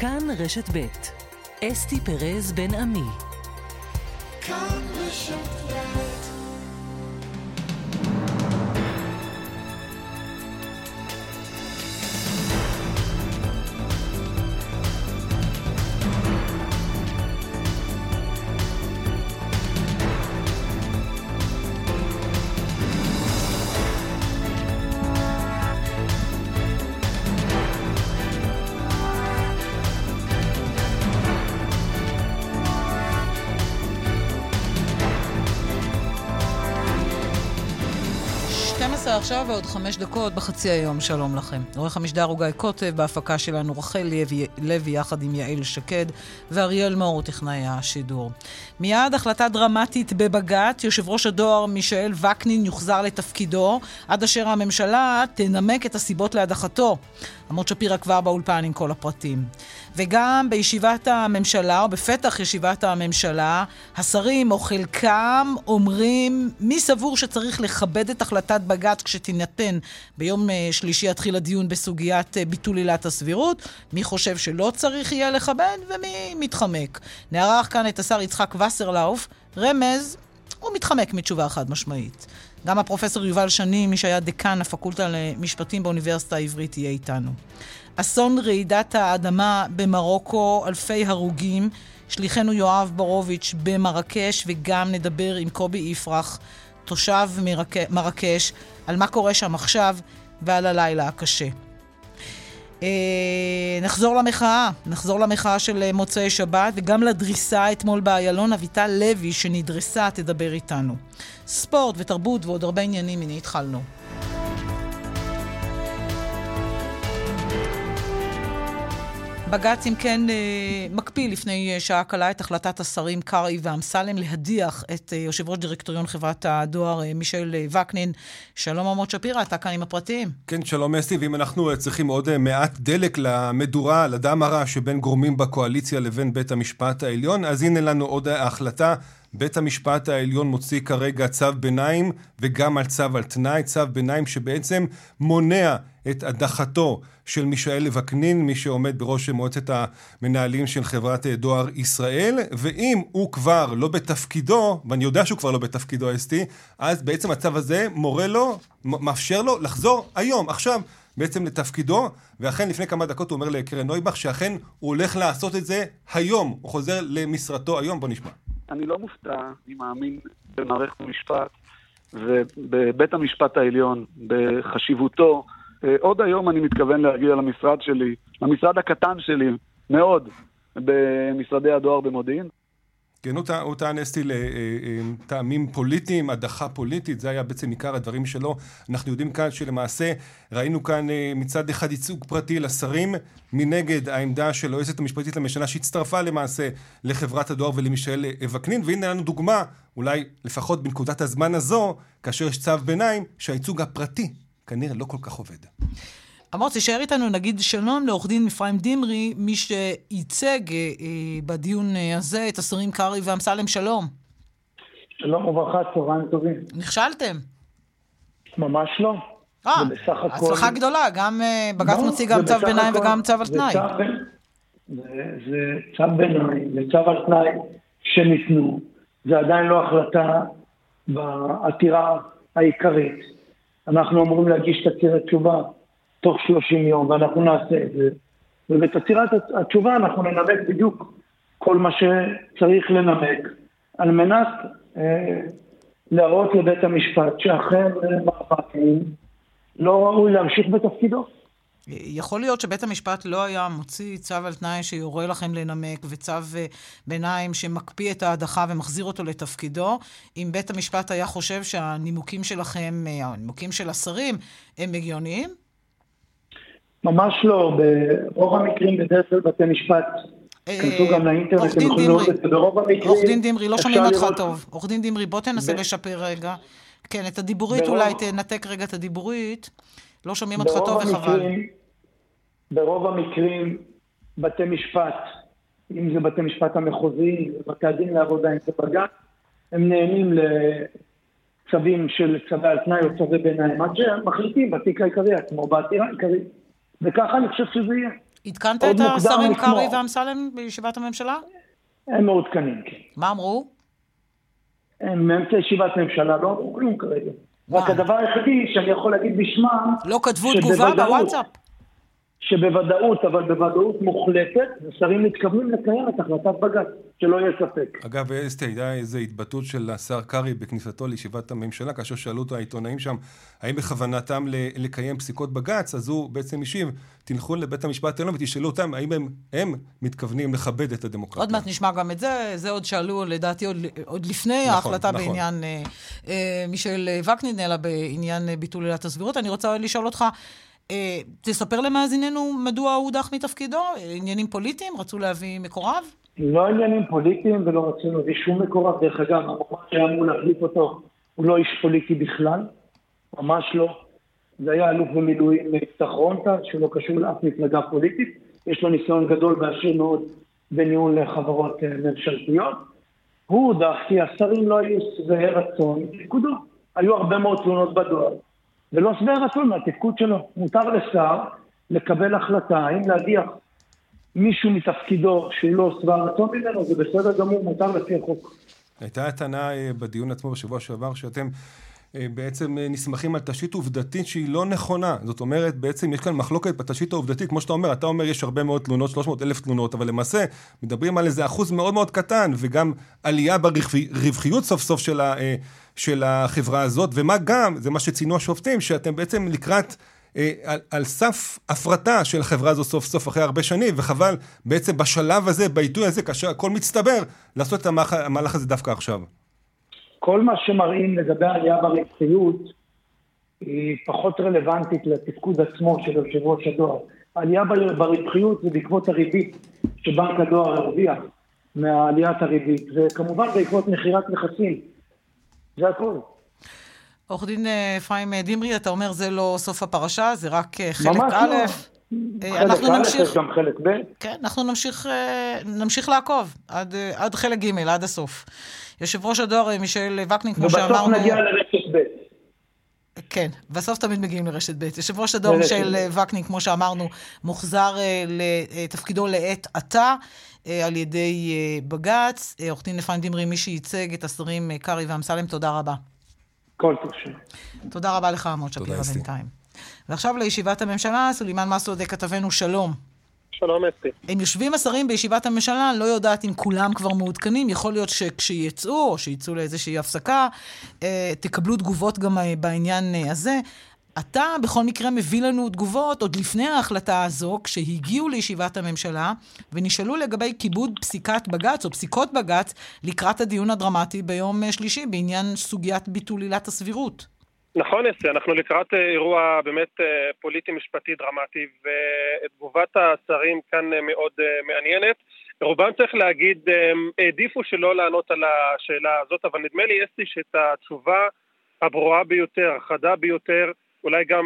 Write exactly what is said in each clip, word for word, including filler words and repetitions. כאן רשת ב' אסתי פרז בן עמי. כאן רשת ב'. עכשיו ועוד חמש דקות בחצי היום, שלום לכם. עורך המשדר הוא גיא קוטב, בהפקה שלנו רחל לוי יחד עם יעל שקד, ואריאל מאור טכנאי השידור. מיד החלטה דרמטית בבג"ץ, יושב ראש הדואר מישאל וקנין יוחזר לתפקידו, עד אשר הממשלה תנמק את הסיבות להדחתו. עמוד שפירא כבר באולפן עם כל הפרטים. וגם בישיבת הממשלה, או בפתח ישיבת הממשלה, השרים או חלקם אומרים מי סבור שצריך לכבד את החלטת בג"ץ כשתינתן. ביום שלישי התחיל הדיון בסוגיית ביטול עילת הסבירות, מי חושב שלא צריך יהיה לכבד ומי מתחמק. נערך כאן את השר יצחק וסרלאוף, רמז, הוא מתחמק מתשובה חד משמעית. גם הפרופסור יובל שני, מי שהיה דקן הפקולטה למשפטים באוניברסיטה העברית, יהיה איתנו. אסון רעידת האדמה במרוקו, אלפי הרוגים, שליחנו יואב ברוביץ' במרקש, וגם נדבר עם קובי יפרח, תושב מרק... מרקש, על מה קורה שם עכשיו ועל הלילה הקשה. נחזור למחאה, נחזור למחאה של מוצאי שבת וגם לדריסה אתמול באיילון. אביטל לוי שנדרסה תדבר איתנו. ספורט ותרבות ועוד הרבה עניינים. הנה התחלנו. בג"ץ אם כן מקפיא לפני שעה קלה את החלטת השרים קרעי ואמסלם להדיח את יושב ראש דירקטוריון חברת הדואר מישאל וקנין. שלום עמוד שפירא, אתה כאן עם הפרטים. כן, שלום אסתי, ואם אנחנו צריכים עוד מעט דלק למדורה, לדם הרע שבין גורמים בקואליציה לבין בית המשפט העליון, אז הנה לנו עוד ההחלטה. בית המשפט העליון מוציא כרגע צו ביניים וגם על צו על תנאי, צו ביניים שבעצם מונע את הדחתו של מישאל וקנין, מי שעומד בראש מועצת המנהלים של חברת דואר ישראל, ואם הוא כבר לא בתפקידו, ואני יודע שהוא כבר לא בתפקידו אסתי, אז בעצם הצו הזה מורה לו, מאפשר לו לחזור היום, עכשיו, בעצם לתפקידו, ואכן לפני כמה דקות הוא אומר לקרן נויבך שאכן הוא הולך לעשות את זה היום, הוא חוזר למשרתו היום, בוא נשמע. אני לא מופתע, אני מאמין במערכת המשפט ובבית המשפט העליון, בחשיבותו. עוד היום אני מתכוון להגיע למשרד שלי, למשרד הקטן שלי, מאוד, במשרדי הדואר במודיעין. כן, הוא טען אסתי לטעמים פוליטיים, הדחה פוליטית, זה היה בעצם עיקר הדברים שלו. אנחנו יודעים כאן שלמעשה ראינו כאן מצד אחד ייצוג פרטי לשרים, מנגד העמדה של היועצת המשפטית לממשלה שהצטרפה למעשה לחברת הדואר ולמישאל וקנין, והנה לנו דוגמה, אולי לפחות בנקודת הזמן הזו, כאשר יש צו ביניים, שהייצוג הפרטי כנראה לא כל כך עובד. אמור, תישאר איתנו, נגיד שלום לעורך דין אפרים דמרי, מי שייצג בדיון הזה את השרים קרעי ואמסלם, שלום. שלום וברכה, צהריים טובים. נכשלתם? ממש לא. אה, הצלחה הכל... גדולה, גם בג"ץ מוציא גם צו ביניים הכל... וגם צו על תנאי. זה, זה צו ביניים, זה צו על תנאי שניתנו, זה עדיין לא החלטה בעתירה העיקרית. אנחנו אמורים להגיש את עתירת תשובה תוך שלושים יום, ואנחנו נעשה את זה. ובתצירת התשובה אנחנו ננמק בדיוק כל מה שצריך לנמק, על מנת אה, להראות לבית המשפט שאכן מחפקים לא ראוי להמשיך בתפקידו. יכול להיות שבית המשפט לא היה מוציא צו על תנאי שיורה לכם לנמק, וצו ביניים שמקפיא את ההדחה ומחזיר אותו לתפקידו, אם בית המשפט היה חושב שהנימוקים שלכם, הנימוקים של השרים, הם הגיוניים? ממש לא, ברוב המקרים בדרך כלל בתי משפט כנסו גם לאינטרנט, עורך דין דמרי, לא שומעים אותך טוב, עורך דין דמרי, בוא תנסה לשפר רגע, כן, את הדיבורית אולי תנתק רגע את הדיבורית, לא שומעים אותך טוב וחבל. ברוב המקרים בתי משפט, אם זה בתי משפט המחוזיים, בתי הדין לעבודה עם ספגה, הם נהנים לצווים של צווי על תנאי או צווי ביניים, עד שמחליטים בתיק העיקרי, כמו בעתירה העיקרית. וככה אני חושב שזה יהיה. התקנת את השרים קרי ואמסלם בישיבת הממשלה? הם מאוד קנים, כן. מה אמרו? הם מאמצע ישיבת ממשלה, לא אמרו כלום כרגע. רק הדבר היחידי שאני יכול להגיד בשמה... לא כתבו תגובה בוואטסאפ? שבוודאות, אבל בוודאות מוחלטת, השרים מתכוונים לקיים את החלטת בג"ץ, שלא יהיה ספק. אגב, אסתי, הייתה איזו התבטאות של השר קרי בכניסתו לישיבת הממשלה, כאשר שאלו את העיתונאים שם, האם בכוונתם לקיים פסיקות בג"ץ, אז הוא בעצם השיב, תלכו לבית המשפט העליון ותשאלו אותם, האם הם, הם מתכוונים לכבד את הדמוקרטיה. עוד מעט נשמע גם את זה, זה עוד שאלו, לדעתי, עוד, עוד לפני נכון, ההחלטה נכון. בעניין אה, מישל וקנין, אלא בעניין ביטול עילת הסבירות. אני רוצה לשאול אותך, תספר למאזיננו מדוע הוא הודח מתפקידו? עניינים פוליטיים? רצו להביא מקורב? לא עניינים פוליטיים ולא רצינו להביא שום מקורב. דרך אגב, המקום שאמור להחליף אותו הוא לא איש פוליטי בכלל, ממש לא. זה היה אלוף במילואים צחרונטה, שלא קשור לאף מפלגה פוליטית. יש לו ניסיון גדול ועשיר מאוד בניהול חברות ממשלתיות. הוא הודח כי השרים לא היו שבעי רצון לתפקודו. היו הרבה מאוד תלונות בדואר. ולא שבעי רצון מהתפקוד שלו. מותר לשר לקבל החלטה, אם להדיח מישהו מתפקידו שהוא לא שבעי רצון ממנו, זה בסדר גמור, מותר לפי החוק. הייתה הטענה בדיון עצמו בשבוע שעבר, שאתם בעצם נסמכים על תשתית עובדתית שהיא לא נכונה. זאת אומרת, בעצם יש כאן מחלוקת בתשתית העובדתית, כמו שאתה אומר, אתה אומר יש הרבה מאוד תלונות, שלוש מאות אלף תלונות, אבל למעשה מדברים על איזה אחוז מאוד מאוד קטן, וגם עלייה ברווחיות סוף סוף של ה... של החברה הזאת, ומה גם, זה מה שציינו השופטים, שאתם בעצם לקראת אה, על, על סף הפרטה של החברה הזו סוף סוף אחרי הרבה שנים, וחבל בעצם בשלב הזה, בעיתוי הזה, כאשר הכל מצטבר, לעשות את המח, המהלך הזה דווקא עכשיו. כל מה שמראים לגבי העלייה ברווחיות, היא פחות רלוונטית לתפקוד עצמו של יושב ראש הדואר. העלייה ברווחיות זה בעקבות הריבית שבנק הדואר הרוויח מהעליית הריבית, וכמובן בעקבות מכירת נכסים, זה הכל. עורך דין אפרים דמרי, אתה אומר זה לא סוף הפרשה, זה רק חלק א', אנחנו נמשיך, גם חלק ב', כן, אנחנו נמשיך, נמשיך לעקוב, עד, עד חלק ג', עד הסוף. יושב ראש הדואר, מישל וקנין, כמו שאמרנו, ובסוף נגיע לרשת ב'. כן, בסוף תמיד מגיעים לרשת ב'. יושב ראש הדואר, מישל וקנין, כמו שאמרנו, מוחזר לתפקידו לעת עתה, על ידי בג"ץ. עורך דין אפרים דמרי, מי שייצג את השרים קרי ואמסלם, תודה רבה. כל תושבי. תודה רבה לך, עמוד שפירא בינתיים. ועכשיו לישיבת הממשלה, סולימן מסעוד, כתבנו, שלום. שלום, אסתי. הם יושבים השרים בישיבת הממשלה, לא יודעת אם כולם כבר מעודכנים, יכול להיות שכשיצאו, או שיצאו לאיזושהי הפסקה, תקבלו תגובות גם בעניין הזה. אתה בכל מקרה מביא לנו תגובות עוד לפני ההחלטה הזו, כשהגיעו לישיבת הממשלה, ונשאלו לגבי כיבוד פסיקת בג"ץ, או פסיקות בג"ץ, לקראת הדיון הדרמטי ביום שלישי, בעניין סוגיית ביטול עילת הסבירות. נכון, אסתי, אנחנו לקראת אירוע באמת פוליטי-משפטי דרמטי, ותגובת השרים כאן מאוד מעניינת. רובם צריך להגיד, העדיפו שלא לענות על השאלה הזאת, אבל נדמה לי, אסתי, שאת התשובה הברורה ביותר, החדה ביותר, אולי גם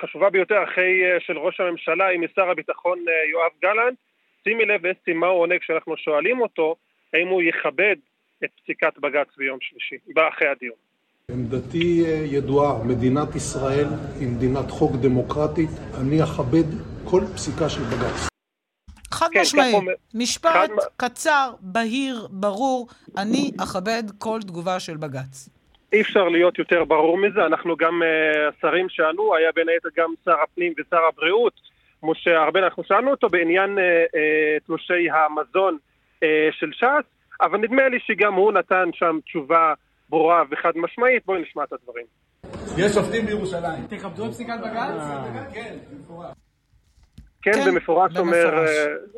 חשובה ביותר אחרי של ראש הממשלה עם שר הביטחון יואב גלנט, שימי לב אסתי מה הוא עונה כשאנחנו שואלים אותו, האם הוא יכבד את פסיקת בג"ץ ביום שלישי, באחרי הדיון. עמדתי ידועה, מדינת ישראל היא מדינת חוק דמוקרטית, אני אכבד כל פסיקה של בג"ץ. חד משמעי, משפט קצר, בהיר, ברור, אני אכבד כל תגובה של בג"ץ. אי אפשר להיות יותר ברור מזה, אנחנו גם השרים שאלו, היה בין היתר גם שר הפנים ושר הבריאות, משה ארבל, אנחנו שאלנו אותו בעניין אה, תלושי המזון אה, של ש"ס, אבל נדמה לי שגם הוא נתן שם תשובה ברורה וחד משמעית, בואי נשמע את הדברים. יש שופטים בירושלים. תכבדו את פסיקת בג"ץ? כן, במפורש. כן, במפורש אומר,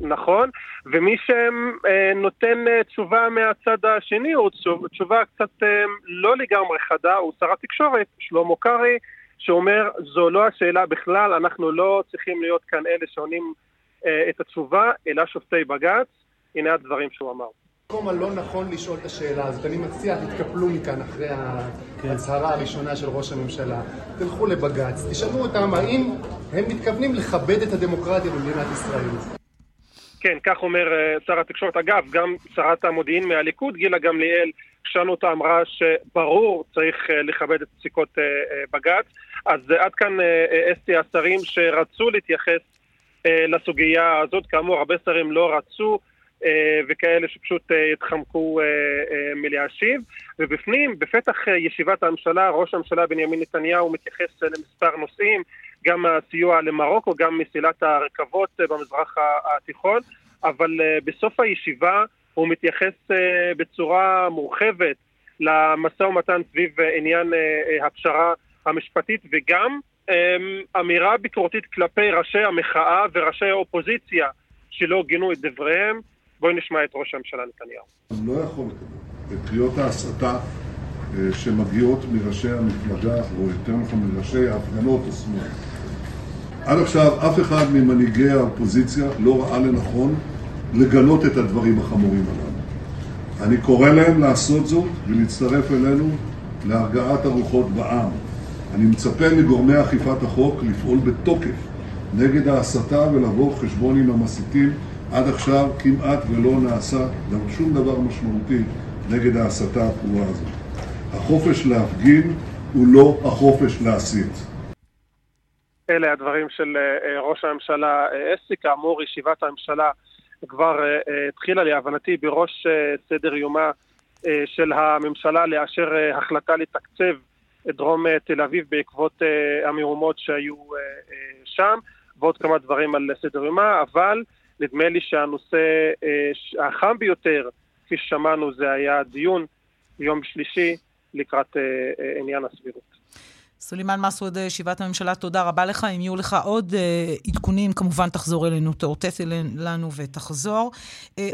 נכון, ומי שנותן תשובה מהצד השני, הוא תשובה קצת לא לגמרי חדה, הוא שר התקשורת, שלמה קרעי, שאומר, זו לא השאלה בכלל, אנחנו לא צריכים להיות כאן אלה שעונים את התשובה, אלא שופטי בג"ץ, הנה הדברים שהוא אמר. המקום הלא נכון לשאול את השאלה הזאת, אני מציע, תתקפלו מכאן אחרי ההצהרה הראשונה של ראש הממשלה, תלכו לבג"ץ, תשאלו אותם האם הם מתכוונים לכבד את הדמוקרטיה במדינת ישראל. כן, כך אומר שר התקשורת, אגב, גם שרת המודיעין מהליכוד, גילה גמליאל, שאנו אותה אמרה שברור צריך לכבד את פסיקות בג"ץ, אז עד כאן אסתי השרים שרצו להתייחס לסוגיה הזאת. כאמור, הרבה שרים לא רצו, וכאלה שפשוט התחמקו מלהשיב. ובפנים, בפתח ישיבת הממשלה, ראש הממשלה בנימין נתניהו מתייחס למספר נושאים, גם הסיוע למרוקו, גם מסילת הרכבות במזרח התיכון, אבל בסוף הישיבה הוא מתייחס בצורה מורחבת למשא ומתן סביב עניין הפשרה המשפטית, וגם אמירה ביקורתית כלפי ראשי המחאה וראשי האופוזיציה שלא גינו את דבריהם. בואי נשמע את ראש הממשלה נתניהו. אז לא יכול לקבל את קריאות ההסתה שמגיעות מראשי המפלגה, או יותר נכון מראשי ההפגנות השמאל. עד עכשיו אף אחד ממנהיגי האופוזיציה לא ראה לנכון לגנות את הדברים החמורים הללו. אני קורא להם לעשות זאת ולהצטרף אלינו להרגעת הרוחות בעם. אני מצפה מגורמי אכיפת החוק לפעול בתוקף נגד ההסתה ולבוא חשבון עם המסיתים. עד עכשיו כמעט ולא נעשה גם שום דבר משמעותי נגד ההסתה הפרועה הזאת. החופש להפגין הוא לא החופש להסית. אלה הדברים של ראש הממשלה. אסתי, כאמור, ישיבת הממשלה כבר התחילה להבנתי בראש סדר יומה של הממשלה לאשר החלטה לתקצב דרום תל אביב בעקבות המהומות שהיו שם, ועוד כמה דברים על סדר יומה, אבל נדמה לי שהנושא החם ביותר, כפי ששמענו, זה היה דיון יום שלישי לקראת עניין הסבירות. סולימן מסעוד, ישיבת הממשלה, תודה רבה לך. אם יהיו לך עוד עדכונים, כמובן תחזור אלינו, תאותת אלינו ותחזור.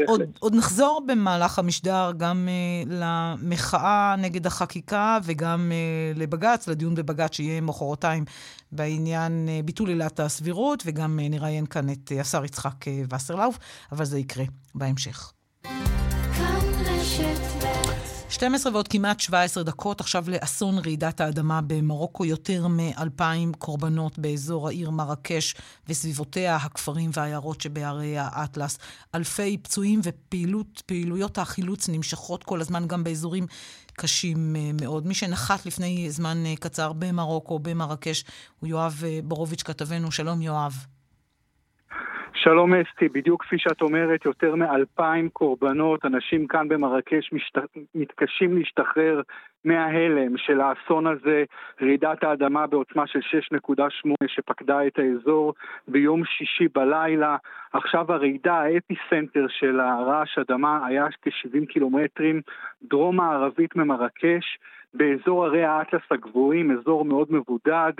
עוד, עוד נחזור במהלך המשדר גם למחאה נגד החקיקה וגם לבגץ, לדיון בבגץ שיהיה מחרתיים בעניין ביטול עילת הסבירות, וגם נראיין כאן את השר יצחק וסרלאוף, אבל זה יקרה בהמשך. שתים עשרה ועוד כמעט שבע עשרה דקות, עכשיו לאסון רעידת האדמה במרוקו, יותר מ-אלפיים קורבנות באזור העיר מרקש וסביבותיה, הכפרים והעיירות שבערי האטלס, אלפי פצועים, ופעילויות החילוץ נמשכות כל הזמן גם באזורים קשים מאוד. מי שנחת לפני זמן קצר במרוקו, במרקש, הוא יואב ברוביץ' כתבנו. שלום יואב. שלום אסתי, בדיוק כפי שאת אומרת, יותר מאלפיים קורבנות, אנשים כאן במרקש משת... מתקשים להשתחרר מההלם של האסון הזה, רעידת האדמה בעוצמה של שש נקודה שמונה שפקדה את האזור ביום שישי בלילה. עכשיו הרעידה, האפיסנטר של הרעש אדמה היה כ-שבעים קילומטרים דרום מערבית ממרקש, באזור הרי האטלס הגבוהים, אזור מאוד מבודד,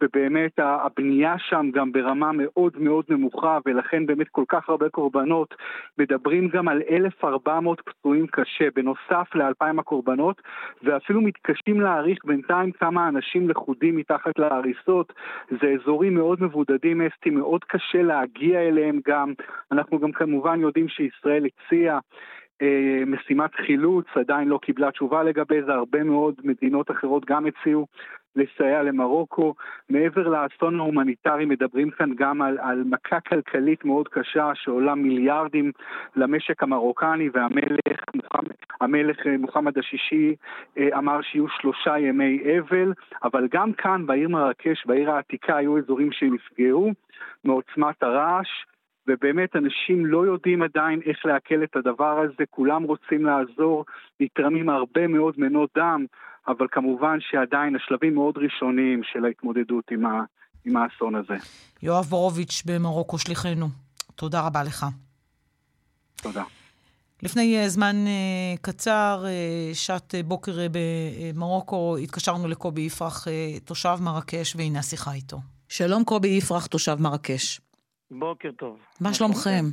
ובאמת הבנייה שם גם ברמה מאוד מאוד נמוכה, ולכן באמת כל כך הרבה קורבנות. מדברים גם על אלף וארבע מאות פצועים קשה, בנוסף ל-אלפיים הקורבנות, ואפילו מתקשים להעריך בינתיים כמה אנשים לכודים מתחת להריסות. זה אזורים מאוד מבודדים, אסתי, מאוד קשה להגיע אליהם גם. אנחנו גם כמובן יודעים שישראל הציעה משימת חילוץ, עדיין לא קיבלה תשובה לגבי זה, הרבה מאוד מדינות אחרות גם הציעו לסייע למרוקו. מעבר לאסון ההומניטרי מדברים כאן גם על, על מכה כלכלית מאוד קשה שעולה מיליארדים למשק המרוקני, והמלך מוחמד, המלך מוחמד השישי אמר שיהיו שלושה ימי אבל, אבל גם כאן בעיר מרקש, בעיר העתיקה, היו אזורים שנפגעו מעוצמת הרעש, ובאמת אנשים לא יודעים עדיין איך להקל את הדבר הזה, כולם רוצים לעזור, נתרמים הרבה מאוד מנות דם, אבל כמובן שעדיין השלבים מאוד ראשוניים של ההתמודדות עם, ה, עם האסון הזה. יואב ברוביץ' במרוקו שליחנו, תודה רבה לך. תודה. לפני זמן קצר, שעת בוקר במרוקו, התקשרנו לקובי יפרח, תושב מרקש, והנה השיחה איתו. שלום קובי יפרח, תושב מרקש. בוקר טוב. מה שלומכם?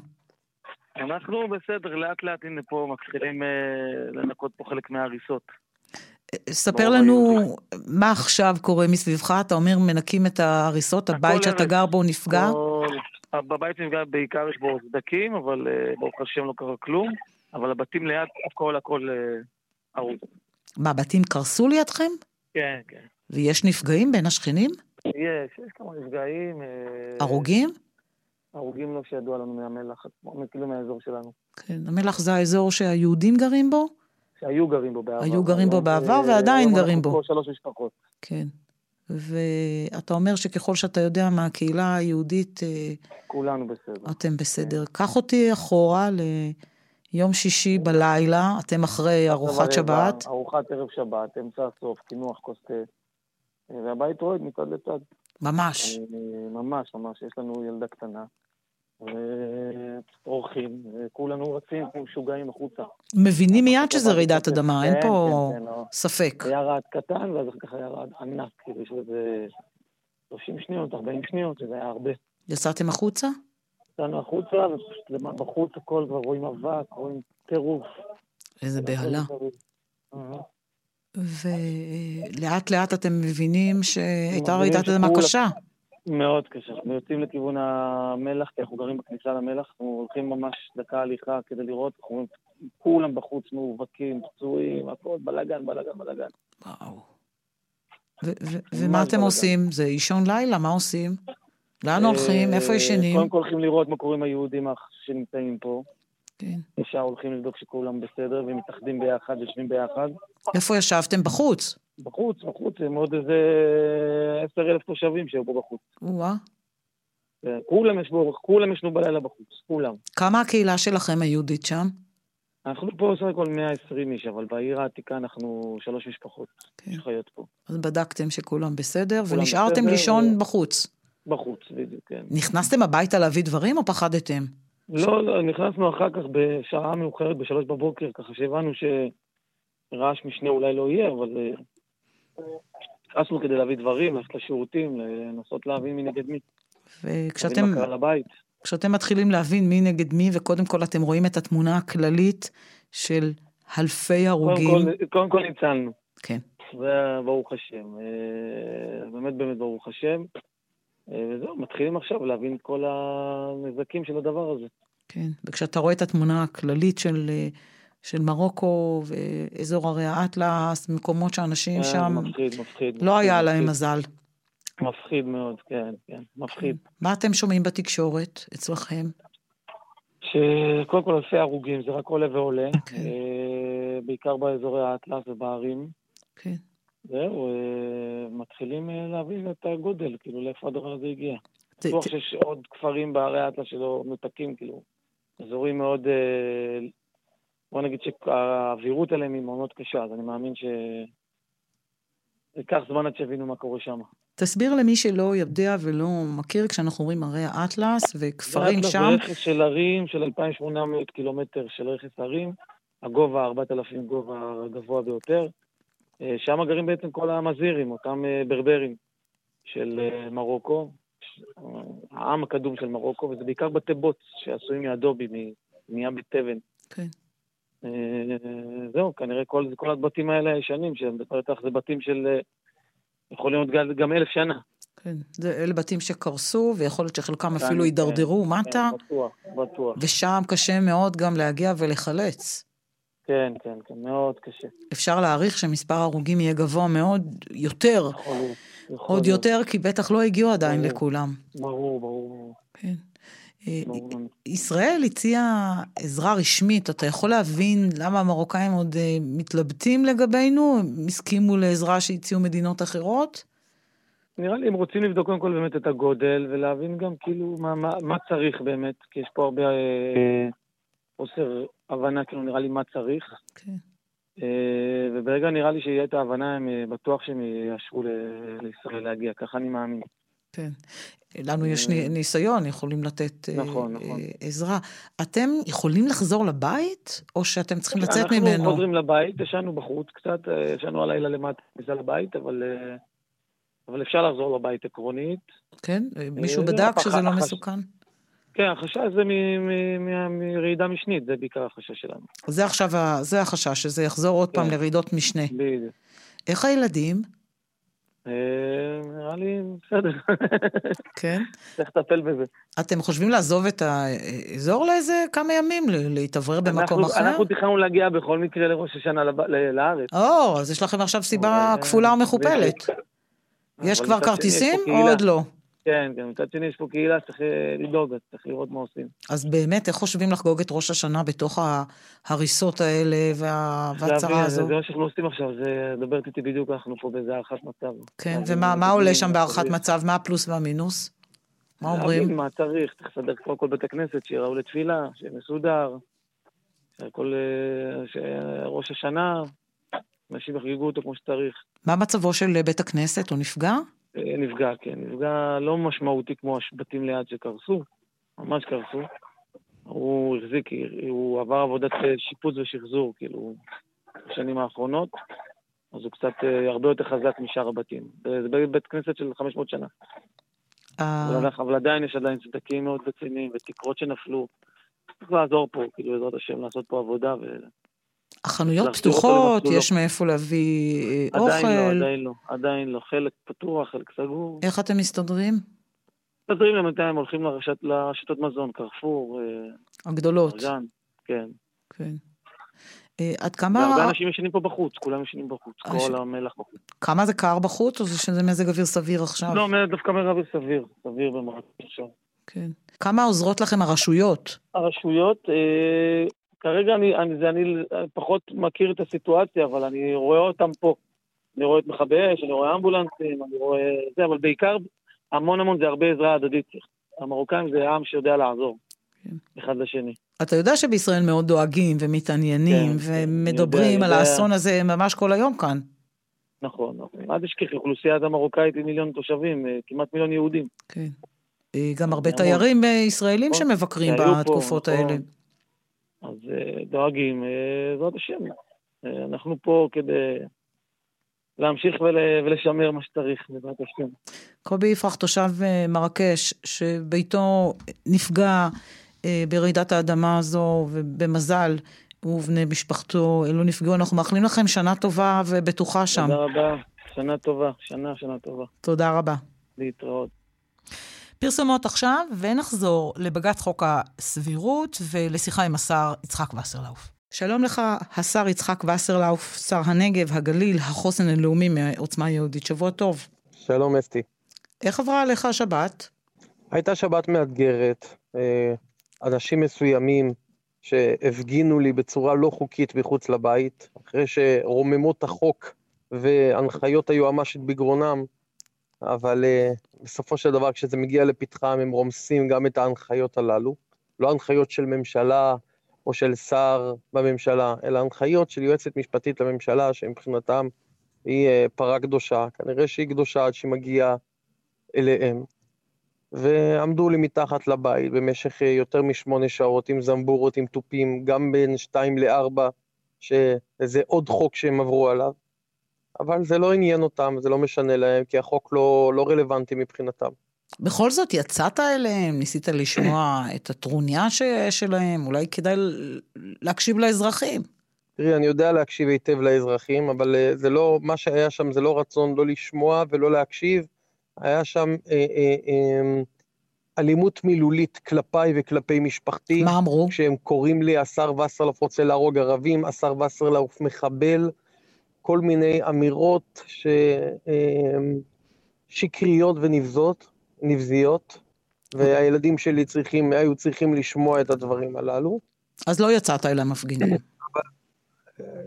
אנחנו בסדר, לאט לאט, הנה פה מתחילים אה, לנקות פה חלק מההריסות. ספר לנו מה עכשיו קורה מסביבך, אתה אומר מנקים את ההריסות, הבית שאתה גר בו נפגע? בבית נפגע בעיקר יש בו סדקים, אבל אה, ברוך השם לא קרה כלום, אבל הבתים ליד הכל הכל אה, ארוז. מה, הבתים קרסו לידכם? כן, כן. ויש נפגעים בין השכנים? יש, יש כמה נפגעים. אה, הרוגים? הרוגים לא שידוע לנו מהמלח, כאילו מהאזור שלנו. כן, המלח זה האזור שהיהודים גרים בו? שהיו גרים בו בעבר. היו גרים בו בעבר ועדיין גרים בו. שלוש משפחות. כן. ואתה אומר שככל שאתה יודע מהקהילה היהודית, כולנו בסדר. אתם בסדר. קח אותי אחורה ליום שישי בלילה, אתם אחרי ארוחת שבת. ארוחת ערב שבת, אמצע סוף, קינוח, קוסטה, והבית רועד מצד לצד. ממש. ממש, ממש, יש לנו ילדה קטנה. אורחים, כולנו רצים משוגעים החוצה. מבינים מיד שזה רעידת אדמה, אין פה ספק. היה רעד קטן, ואז ככה היה רעד ענק, כאילו יש לזה שלושים שניות, ארבעים שניות, שזה היה הרבה. יצאתם החוצה? יצאנו החוצה, ובחוץ הכל כבר רואים אבק, רואים טירוף. איזה בהלה. ולאט לאט אתם מבינים שהייתה רעידת אדמה קשה. מאוד קשה, אנחנו יוצאים לכיוון המלח, כי אנחנו גרים בכניסה למלח, אנחנו הולכים ממש דקה הליכה כדי לראות, אנחנו כולם בחוץ מאובקים, פצועים, הכל בלגן, בלגן, בלגן. וואו. ומה אתם עושים? זה אישון לילה, מה עושים? לאן הולכים? איפה ישנים? קודם כל הולכים לראות מה קוראים היהודים שנמצאים פה. כן. ישר הולכים לבדוק שכולם בסדר, ומתאחדים ביחד, יושבים ביחד. איפה ישבתם? בחוץ? בחוץ, בחוץ, הם עוד איזה עשר אלף תושבים שהיו פה בחוץ. וואה. כולם ישבו, כולם ישנו בלילה בחוץ, כולם. כמה הקהילה שלכם היהודית שם? אנחנו פה עושה כל מאה ועשרים איש, אבל בעיר העתיקה אנחנו שלוש משפחות שחיות פה. אז בדקתם שכולם בסדר, ונשארתם לישון בחוץ. בחוץ, בדיוק, כן. נכנסתם הביתה להביא דברים או פחדתם? לא, לא, נכנסנו אחר כך בשעה מאוחרת, בשלוש בבוקר, ככה שהבנו שרעש משנה אולי לא יהיה, אבל נכנסנו כדי להביא דברים, ללכת לשירותים, לנסות להבין מי נגד מי. וכשאתם כשאתם מתחילים להבין מי נגד מי, וקודם כל אתם רואים את התמונה הכללית של אלפי הרוגים. קודם כל, קודם כל ניצלנו. כן. זה ברוך השם. באמת באמת ברוך השם. וזהו, מתחילים עכשיו להבין את כל הנזקים של הדבר הזה. כן, וכשאתה רואה את התמונה הכללית של, של מרוקו ואזור הרי האטלס, מקומות שאנשים שם, מפחיד, מפחיד, לא היה להם מזל. מפחיד מאוד, כן, כן, מפחיד. מה אתם שומעים בתקשורת אצלכם? שקודם כל אלפי הרוגים, זה רק עולה ועולה, בעיקר באזורי האטלס ובערים. כן. זהו, מתחילים להבין את הגודל, כאילו, לאיפה הדבר הזה הגיע. בטוח שיש עוד כפרים בערי האטלס שלא מותקים, כאילו, אזורים מאוד, בוא נגיד שהאווירות עליהם היא מאוד קשה, אז אני מאמין ש... ייקח זמן עד שהבינו מה קורה שם. תסביר למי שלא יודע ולא מכיר, כשאנחנו אומרים ערי האטלס וכפרים שם... זה רכס של ערים, של אלפיים ושמונה מאות קילומטר של רכס ערים, הגובה, ארבעת אלפים גובה הגבוה ביותר, שם גרים בעצם כל המזירים, אותם ברברים של מרוקו, העם הקדום של מרוקו, וזה בעיקר בתי בוץ שעשויים מאדובי, מנייה בטבן. כן. זהו, כנראה כל, כל הבתים האלה הישנים, זה בתים של, יכול להיות גם אלף שנה. כן, זה אלה בתים שקרסו, ויכול להיות שחלקם אפילו יידרדרו מטה. בטוח, בטוח. ושם קשה מאוד גם להגיע ולחלץ. כן, כן, כן, מאוד קשה. אפשר להעריך שמספר הרוגים יהיה גבוה מאוד, יותר, עוד יותר, כי בטח לא הגיעו עדיין לכולם. ברור, ברור. כן. ישראל הציעה עזרה רשמית, אתה יכול להבין למה המרוקאים עוד מתלבטים לגבינו, הסכימו לעזרה שהציעו מדינות אחרות? נראה לי, הם רוצים לבדוק קודם כל באמת את הגודל, ולהבין גם כאילו מה צריך באמת, כי יש פה הרבה... עושר הבנה, כאילו נראה לי מה צריך. Okay. וברגע נראה לי שיהיה את ההבנה, הם בטוח שהם יאשרו לישראל להגיע, ככה אני מאמין. כן. לנו יש ניסיון, יכולים לתת נכון, נכון. עזרה. אתם יכולים לחזור לבית, או שאתם צריכים לצאת ממנו? אנחנו חוזרים לבית, ישנו בחוץ קצת, ישנו הלילה למטה, נזל לבית, אבל, אבל אפשר לחזור לבית עקרונית. כן? מישהו בדק שזה לא מסוכן? כן, החשש זה מרעידה משנית, זה בעיקר החשש שלנו. זה עכשיו, זה החשש, שזה יחזור עוד פעם לרעידות משנה. איך הילדים? נראה לי, בסדר. כן? צריך לטפל בזה. אתם חושבים לעזוב את האזור לאיזה כמה ימים, להתעבר במקום אחר? אנחנו תכננו להגיע בכל מקרה לראש השנה לארץ. או, אז יש לכם עכשיו סיבה כפולה ומכופלת. יש כבר כרטיסים או עוד לא? כן, גם מצד שני יש פה קהילה שצריך לדאוג, צריך לראות מה עושים. אז באמת, איך חושבים לחגוג את ראש השנה בתוך ההריסות האלה והצרה הזו? זה מה שאנחנו עושים עכשיו, זה דברת איתי בדיוק, אנחנו פה באיזה הערכת מצב. כן, ומה עולה שם בהערכת מצב? מה הפלוס והמינוס? מה אומרים? מה צריך? צריך לסדר כבר כל בית הכנסת, שיראו לתפילה, שמסודר, ראש השנה, אנשים יחגגו אותו כמו שצריך. מה מצבו של בית הכנסת? הוא נפגע? נפגע, כן. נפגע לא משמעותי כמו השבטים ליד שקרסו, ממש קרסו. הוא החזיק, הוא עבר עבודת שיפוץ ושחזור, כאילו, בשנים האחרונות, אז הוא קצת הרבה יותר חזק משאר הבתים. זה בית כנסת של חמש מאות שנה. אבל עדיין יש עדיין סדקים מאוד רציניים, ותקרות שנפלו. צריך לעזור פה, כאילו, בעזרת השם, לעשות פה עבודה ו... החנויות פתוחות, יש מאיפה להביא אוכל. עדיין לא, עדיין לא, עדיין לא. חלק פתוח, חלק סגור. איך אתם מסתדרים? מסתדרים למתיים, הולכים לרשתות מזון, קרפור. הגדולות. ארגן, כן. כן. עד כמה... הרבה אנשים ישנים פה בחוץ, כולם ישנים בחוץ, כל המלח בחוץ. כמה זה קר בחוץ, או שזה מזג אוויר סביר עכשיו? לא, דווקא מזג אוויר סביר, סביר במרחק עכשיו. כן. כמה עוזרות לכם הרשויות? הרשויות... כרגע אני, אני, אני פחות מכיר את הסיטואציה, אבל אני רואה אותם פה. אני רואה את מכבי אש, אני רואה אמבולנסים, אני רואה זה, אבל בעיקר המון המון זה הרבה עזרה הדדית. המרוקאים זה עם שיודע לעזור, כן. אחד לשני. אתה יודע שבישראל מאוד דואגים ומתעניינים, כן, ומדברים יודע, על יודע... האסון הזה ממש כל היום כאן. נכון, נכון. עד השכיח, אוכלוסיית המרוקאית היא מיליון תושבים, כמעט מיליון יהודים. כן. גם הרבה תיירים ישראלים נכון. שמבקרים בתקופות נכון. האלה. אז דואגים, זאת השם. אנחנו פה כדי להמשיך ולשמר מה שצריך, זאת השם. קובי יפרח, תושב מרקש, שביתו נפגע ברעידת האדמה הזו, ובמזל הוא ובני משפחתו, אלו נפגעו. אנחנו מאחלים לכם שנה טובה ובטוחה שם. תודה רבה, שנה טובה, שנה, שנה טובה. תודה רבה. להתראות. פרסומות עכשיו, ונחזור לבג"ץ חוק הסבירות ולשיחה עם השר יצחק וסרלאוף. שלום לך, השר יצחק וסרלאוף, שר הנגב, הגליל, החוסן הלאומי מעוצמה יהודית. שבוע טוב. שלום אסתי. איך עברה עליך השבת? הייתה שבת מאתגרת. אנשים מסוימים שהפגינו לי בצורה לא חוקית מחוץ לבית, אחרי שרוממות החוק והנחיות היועמ"שית בגרונם, אבל uh, בסופו של דבר, כשזה מגיע לפתחם, הם רומסים גם את ההנחיות הללו. לא הנחיות של ממשלה או של שר בממשלה, אלא הנחיות של יועצת משפטית לממשלה, שמבחינתם היא uh, פרה קדושה. כנראה שהיא קדושה עד שהיא מגיעה אליהם. ועמדו לי מתחת לבית במשך uh, יותר משמונה שעות, עם זמבורות, עם טופים, גם בין שתיים לארבע, שזה עוד חוק שהם עברו עליו. אבל זה לא עניין אותם, זה לא משנה להם, כי החוק לא, לא רלוונטי מבחינתם. בכל זאת, יצאת אליהם, ניסית לשמוע את הטרוניה שיש שלהם, אולי כדאי להקשיב לאזרחים. תראי, אני יודע להקשיב היטב לאזרחים, אבל זה לא, מה שהיה שם זה לא רצון לא לשמוע ולא להקשיב, היה שם אה, אה, אה, אלימות מילולית כלפיי וכלפי משפחתי. מה אמרו? כשהם קוראים לי, השר וסרלאוף רוצה להרוג ערבים, השר וסרלאוף מחבל, כל מיני אמירות ש... שקריות ונבזות, נבזיות, והילדים שלי צריכים, היו צריכים לשמוע את הדברים הללו. אז לא יצאת אל המפגינים.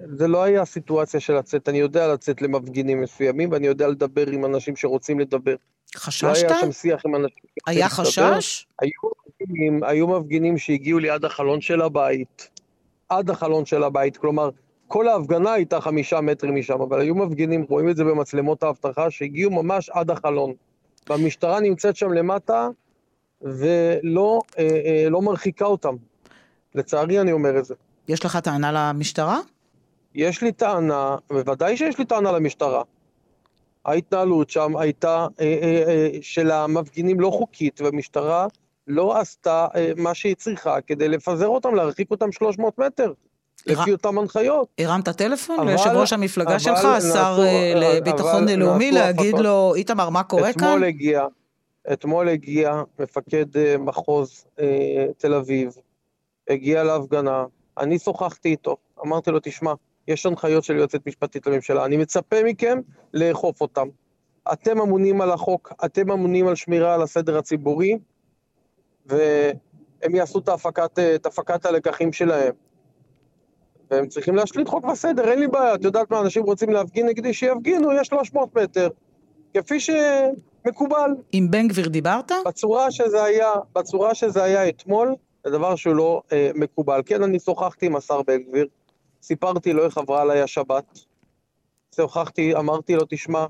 זה לא היה הסיטואציה של לצאת, אני יודע לצאת למפגינים מסוימים, ואני יודע לדבר עם אנשים שרוצים לדבר. חששת? לא היה שם שיח עם אנשים. היה חשש? היו, היו מפגינים שהגיעו לי עד החלון של הבית, עד החלון של הבית, כלומר, כל ההפגנה הייתה חמישה מטרים משם, אבל היו מפגינים, רואים את זה במצלמות האבטחה, שהגיעו ממש עד החלון. והמשטרה נמצאת שם למטה, ולא אה, אה, לא מרחיקה אותם. לצערי אני אומר את זה. יש לך טענה למשטרה? יש לי טענה, בוודאי שיש לי טענה למשטרה. ההתנהלות שם הייתה אה, אה, אה, של המפגינים לא חוקית, והמשטרה לא עשתה אה, מה שהיא צריכה, כדי לפזר אותם, להרחיק אותם שלוש מאות מטר. לפי אותם הנחיות. הרמת טלפון ליושב ראש המפלגה שלך, השר לביטחון לאומי, להגיד לו, איתמר, מה קורה כאן? אתמול הגיע מפקד מחוז תל אביב, הגיע להפגנה, אני שוחחתי איתו, אמרתי לו, תשמע, יש הנחיות של יועצת משפטית לממשלה, אני מצפה מכם לאכוף אותם. אתם אמונים על החוק, אתם אמונים על שמירה על הסדר הציבורי, והם יעשו את ההפקת, את הפקת הלקחים שלהם. והם צריכים להשליט חוק וסדר, אין לי בעיה, את יודעת מה, אנשים רוצים להפגין נגדי, שיפגינו, יש שלוש מאות מטר, כפי שמקובל. עם בן גביר דיברת? בצורה שזה היה, בצורה שזה היה אתמול, זה דבר שהוא לא אה, מקובל. כן, אני שוחחתי עם השר בן גביר, סיפרתי לו איך עברה עליי השבת, שוחחתי, אמרתי לו, תשמע,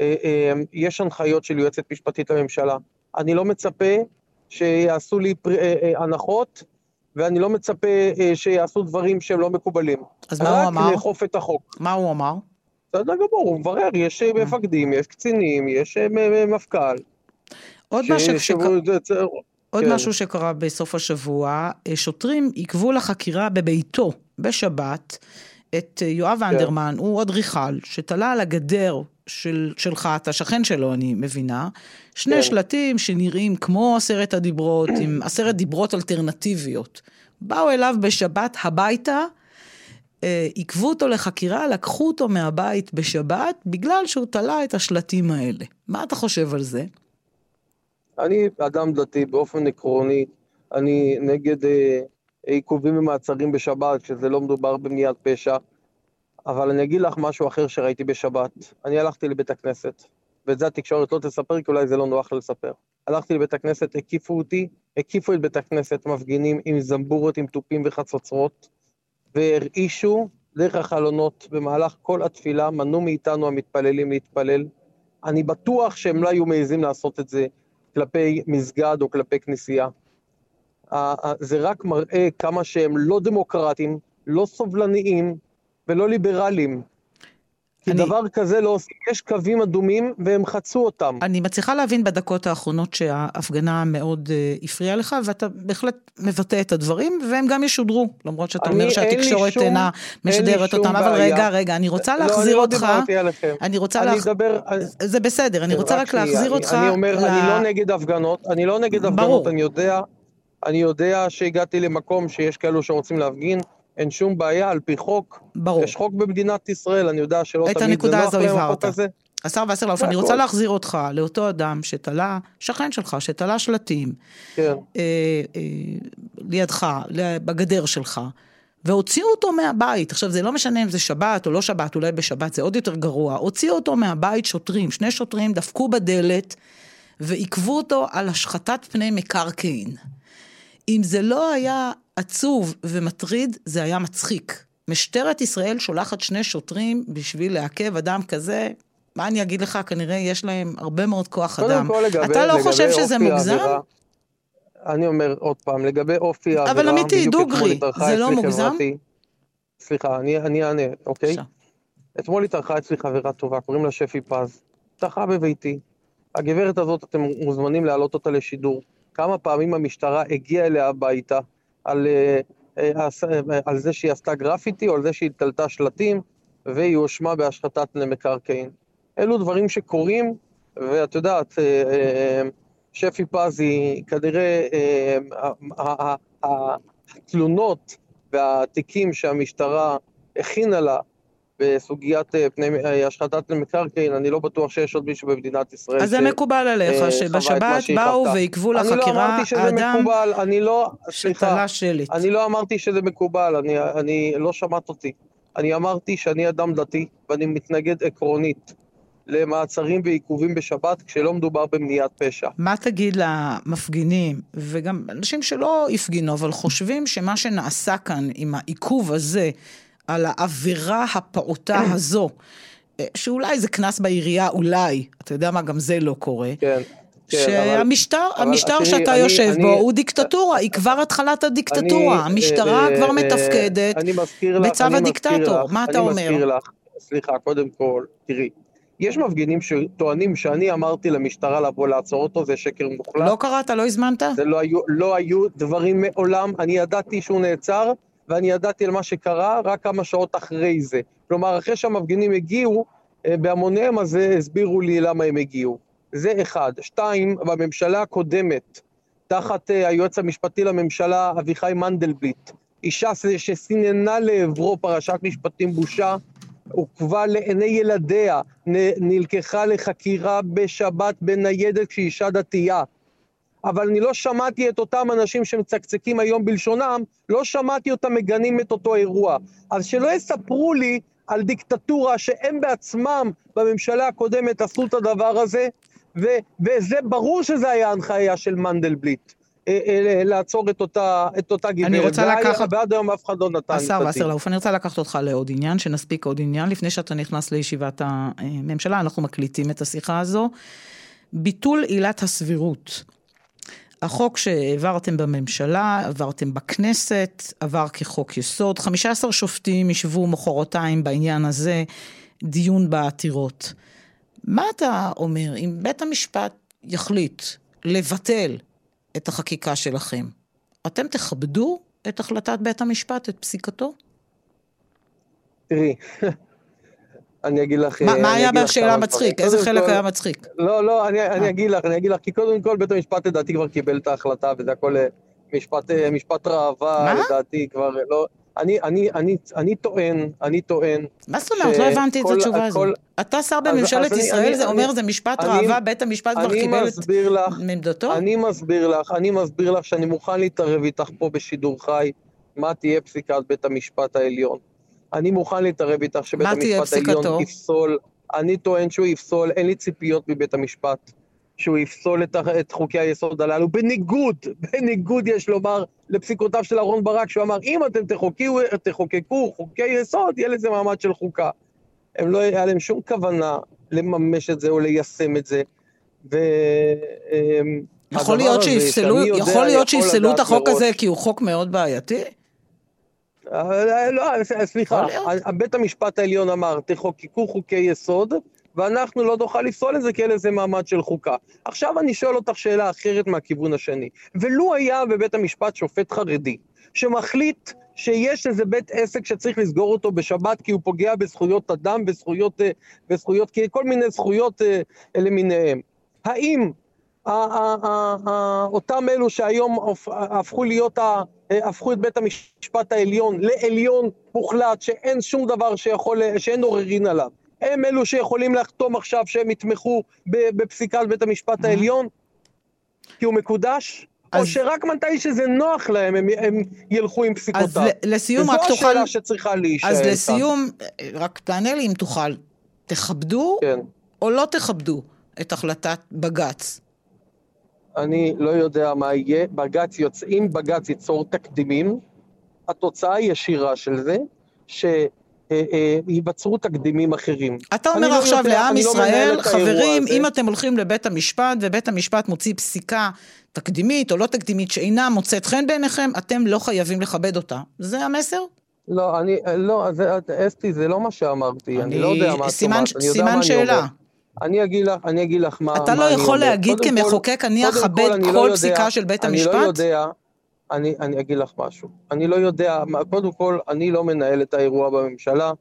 אה, אה, יש הנחיות של יועצת משפטית לממשלה, אני לא מצפה שיעשו לי פר, אה, אה, הנחות, ואני לא מצפה אה, שיעשו דברים שהם לא מקובלים. אז מה הוא אמר? רק לאכוף את החוק. מה הוא אמר? זה דבר גמור, הוא מברר, יש מפקדים, יש קצינים, יש מפכ"ל. עוד ש... משהו ש... ש... עוד כן. משהו שקרה בסוף השבוע, שוטרים עקבו לחקירה בביתו בשבת את יואב כן. אנדרמן, הוא עוד ריחל, שתלה על הגדר של, שלך, את השכן שלו, אני מבינה, שני כן. שלטים שנראים כמו עשרת הדיברות, עם עשרת דיברות אלטרנטיביות. באו אליו בשבת הביתה, עקבו אותו לחקירה, לקחו אותו מהבית בשבת, בגלל שהוא תלה את השלטים האלה. מה אתה חושב על זה? אני אדם דתי, באופן עקרוני, אני נגד אה, עיכובים ומעצרים בשבת, שזה לא מדובר במניעת פשע, אבל אני אגיד לך משהו אחר שראיתי בשבת. אני הלכתי לבית הכנסת, ואת זה התקשורת לא תספר, כי אולי זה לא נוח לספר. הלכתי לבית הכנסת, הקיפו אותי, הקיפו את בית הכנסת, מפגינים עם זמבורות, עם טופים וחצוצרות, והרעישו דרך החלונות, במהלך כל התפילה, מנעו מאיתנו המתפללים להתפלל. אני בטוח שהם לא היו מעזים לעשות את זה, כלפי מסגד או כלפי כנסייה. זה רק מראה כמה שהם לא דמוקרטיים, לא סובלניים ולא ליברליים. כי דבר כזה לא עושים, יש קווים אדומים והם חצו אותם. אני מצליחה להבין בדקות האחרונות שההפגנה מאוד הפריעה לך, ואתה בהחלט מבטא את הדברים, והם גם ישודרו, למרות שאתה אומר שהתקשורת אינה משדרת אותם, אבל רגע, רגע, אני רוצה להחזיר אותך. לא, אני לא דיברתי עליכם. אני רוצה לדבר... זה בסדר, אני רוצה רק להחזיר אותך. אני אומר, אני לא נגד הפגנות, אני לא נגד הפגנות, אני יודע, אני יודע שהגעתי למקום שיש כאלו שרוצים להפגין, אין שום בעיה, על פי חוק, ברור. יש חוק במדינת ישראל, אני יודע שלא תמיד זה נוח להם החוק הזה. השר ועשר לאופן, אני רוצה להחזיר אותך לאותו אדם שתלה, שכן שלך, שתלה שלטים, כן. אה, אה, לידך, בגדר שלך, והוציאו אותו מהבית, עכשיו זה לא משנה אם זה שבת או לא שבת, אולי בשבת זה עוד יותר גרוע, הוציאו אותו מהבית שוטרים, שני שוטרים דפקו בדלת, ועקבו אותו על השחתת פני מקרקעין. אם זה לא היה עצוב ומטריד, זה היה מצחיק. משטרת ישראל שולחת שני שוטרים בשביל לעכב אדם כזה, מה אני אגיד לך, כנראה יש להם הרבה מאוד כוח אדם. אתה לא חושב שזה מוגזם? אני אומר עוד פעם, לגבי אופי העבירה, אבל אמיתי, דוגרי, זה לא מוגזם? סליחה, אני אענה, אוקיי? אתמול התארחה אצלי חברה טובה, קוראים לה שפי פז, התארחה בביתי. הגברת הזאת, אתם מוזמנים להעלות אותה לשידור. כמה פעמים המשטרה הגיעה אליה הביתה, על, על זה שהיא עשתה גרפיטי, או על זה שהיא תלתה שלטים, והיא הושמה בהשחתת למקרקעין. אלו דברים שקורים, ואת יודעת, שפי פז היא כנראה, התלונות והתיקים שהמשטרה הכינה לה, בסוגיית פני השחתת למקרקעין, אני לא בטוח שיש עוד מישהו במדינת ישראל. אז זה מקובל עליך, שבשבת באו ועקבו לחקירה אדם שתלה שלט. אני לא אמרתי שזה מקובל, אני לא שמעת אותי. אני אמרתי שאני אדם דתי, ואני מתנגד עקרונית למעצרים ועיכובים בשבת, כשלא מדובר במניעת פשע. מה תגיד למפגינים, וגם אנשים שלא יפגינו, אבל חושבים שמה שנעשה כאן עם העיכוב הזה, על העבירה הפעוטה הזו, שאולי זה כנס בעירייה, אולי, אתה יודע מה, גם זה לא קורה, כן, כן, שהמשטר, אבל, המשטר אבל, שאתה אני, יושב אני, בו, אני, הוא דיקטטורה, היא כבר התחלת הדיקטטורה, אני, המשטרה אה, כבר אה, מתפקדת, בצו הדיקטטור, לך, מה אתה אומר? אני מזכיר לך, סליחה, קודם כל, תראי, יש מפגינים שטוענים שאני אמרתי למשטרה לבוא לעצור אותו, זה שקר מוחלט. לא קראת, לא הזמנת? זה לא היו, לא היו דברים מעולם, אני ידעתי שהוא נעצר, ואני ידעתי על מה שקרה רק כמה שעות אחרי זה. כלומר, אחרי שהמפגינים הגיעו, בהמוניהם הזה הסבירו לי למה הם הגיעו. זה אחד. שתיים, בממשלה הקודמת, תחת היועץ המשפטי לממשלה, אביחי מנדלבליט, אישה שסיננה לעברו פרשת משפטים בושה, עוקבה לעיני ילדיה, נלקחה לחקירה בשבת בניידת כשהיא אישה דתייה. אבל אני לא שמעתי את אותם אנשים שמצקצקים היום בלשונם, לא שמעתי אותם מגנים את אותו אירוע. אז שלא יספרו לי על דיקטטורה שהם בעצמם בממשלה הקודמת עשו את הדבר הזה, ו- וזה ברור שזה היה הנחיה של מנדלבליט. לעצור את אותה, את אותה גברת. אני רוצה לקחת... ועד היום אף אחד לא נתן. עשר ועשר לעוף, אני רוצה לקחת אותך לעוד עניין, שנספיק עוד עניין, לפני שאתה נכנס לישיבת הממשלה, אנחנו מקליטים את השיחה הזו. ביטול עילת הסבירות. החוק שעברתם בממשלה, עברתם בכנסת, עבר כחוק יסוד. חמישה עשר שופטים ישבו מחרתיים בעניין הזה, דיון בעתירות. מה אתה אומר? אם בית המשפט יחליט לבטל את החקיקה שלכם, אתם תכבדו את החלטת בית המשפט, את פסיקתו? תראי, אני אגיד לך... מה היה בשאלה מצחיק? איזה חלק היה מצחיק? לא, לא, אני אגיד לך, אני אגיד לך, כי קודם כל בית המשפט לדעתי כבר קיבל את ההחלטה, וזה הכל משפט ראווה, לדעתי כבר לא... אני טוען, אני טוען... מה זאת אומרת? לא הבנתי את התשובה הזו. אתה שר בממשלת ישראל, זה אומר, זה משפט ראווה, בית המשפט כבר קיבל את ממדתו? אני מסביר לך, אני מסביר לך שאני מוכן להתערב איתך פה בשידור חי, מה תהיה פסיקת בית המשפט העליון. אני מוכן להתערב איתך שבית המשפט העליון יפסול, אני טוען שהוא יפסול, אין לי ציפיות מבית המשפט, שהוא יפסול את, את חוקי היסוד הללו, בניגוד, בניגוד יש לומר, לפסיקותיו של אהרון ברק, שהוא אמר, אם אתם תחוקקו, תחוקקו חוקי יסוד, יהיה לזה מעמד של חוקה. הם לא היה להם שום כוונה לממש את זה או ליישם את זה. ו... יכול להיות שיפסלו את החוק הזה, כי הוא חוק מאוד בעייתי? לא, סליחה, בית המשפט העליון אמר, תחוקקו חוקי יסוד, ואנחנו לא נוכל לפסול את זה, כאלה זה מעמד של חוקה. עכשיו אני שואל אותך שאלה אחרת מהכיוון השני. ולו היה בבית המשפט שופט חרדי, שמחליט שיש איזה בית עסק שצריך לסגור אותו בשבת, כי הוא פוגע בזכויות אדם, בזכויות, בזכויות, כל מיני זכויות למיניהם. האם אותם אלו שהיום הפכו להיות, הפכו את בית המשפט העליון לעליון מוחלט, שאין שום דבר שיכול, שאין עוררין עליו, הם אלו שיכולים לחתום עכשיו שהם יתמכו בפסיקת בית המשפט העליון, כי הוא מקודש, או שרק מתי שזה נוח להם, הם ילכו עם פסיקותיו. זו השאלה שצריכה להישאר. אז לסיום, רק תענה לי אם תוכל, תכבדו או לא תכבדו את החלטת בג"ץ? אני לא יודע מה יהיה, בג"ץ יוצאים, בג"ץ ייצור תקדימים, התוצאה הישירה של זה, ש... ייבצרו תקדימים אחרים. אתה אומר עכשיו לעם ישראל, חברים, אם אתם הולכים לבית המשפט, ובית המשפט מוציא פסיקה תקדימית או לא תקדימית, שאינה מוצאת חן בעיניכם, אתם לא חייבים לכבד אותה. זה המסר? לא, אני, לא, אסתי, זה לא מה שאמרתי, אני לא יודע מה את אומרת. סימן שאלה. אני אגיד לך, אני אגיד לך מה... אתה לא יכול להגיד כמחוקק, אני אכבד כל פסיקה של בית המשפט? אני לא יודע... אני, אני אגיד לך משהו. אני לא יודע, קודם כל, אני לא מנהל את האירוע בממשלה,